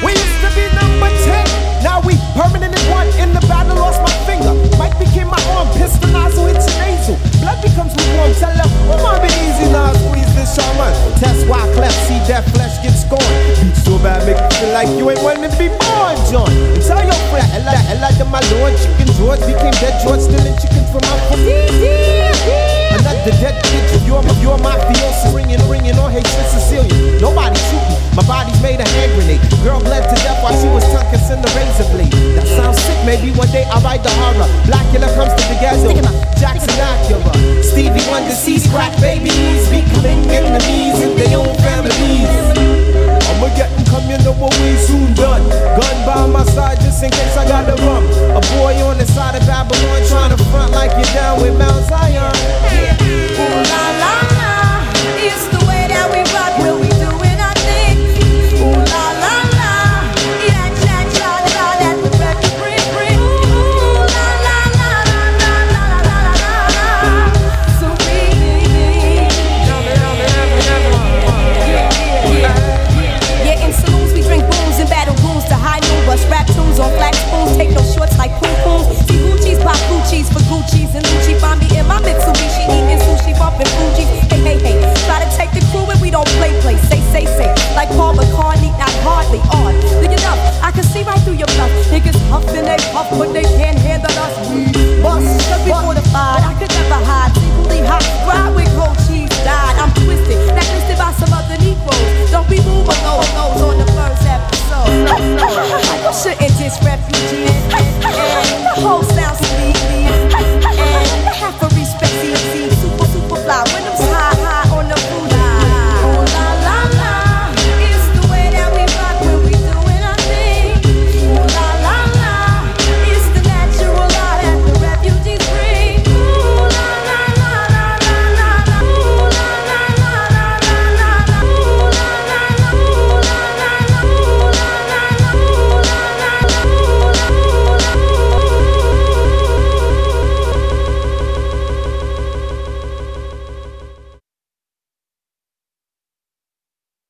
We used to be number ten, now we permanent in one. In the battle, lost my finger. Mike became my arm, pistol nozzle hits your nasal. Blood becomes lukewarm, tell her, oh, mom, be easy now, squeeze this arm on. Test why cleft, see that flesh gets scorned. Beat so bad, make you feel like you ain't wanting to be born, John. Tell your flat, hell like, hell like my lord, Chicken George became dead George, stealing chicken from my food. Another dead bitch, you're my, you're my fiance. Ringing, ringing on hatred, Sicilian. Nobody shooting, my body's made a hand grenade. Girl bled to death while she was tongue kissed in the razor blade. That sounds sick, maybe one day I'll write the horror. Blackula comes to the ghetto, Jackson Acura. Stevie Wonder sees crack babies, becoming enemies. but I could never.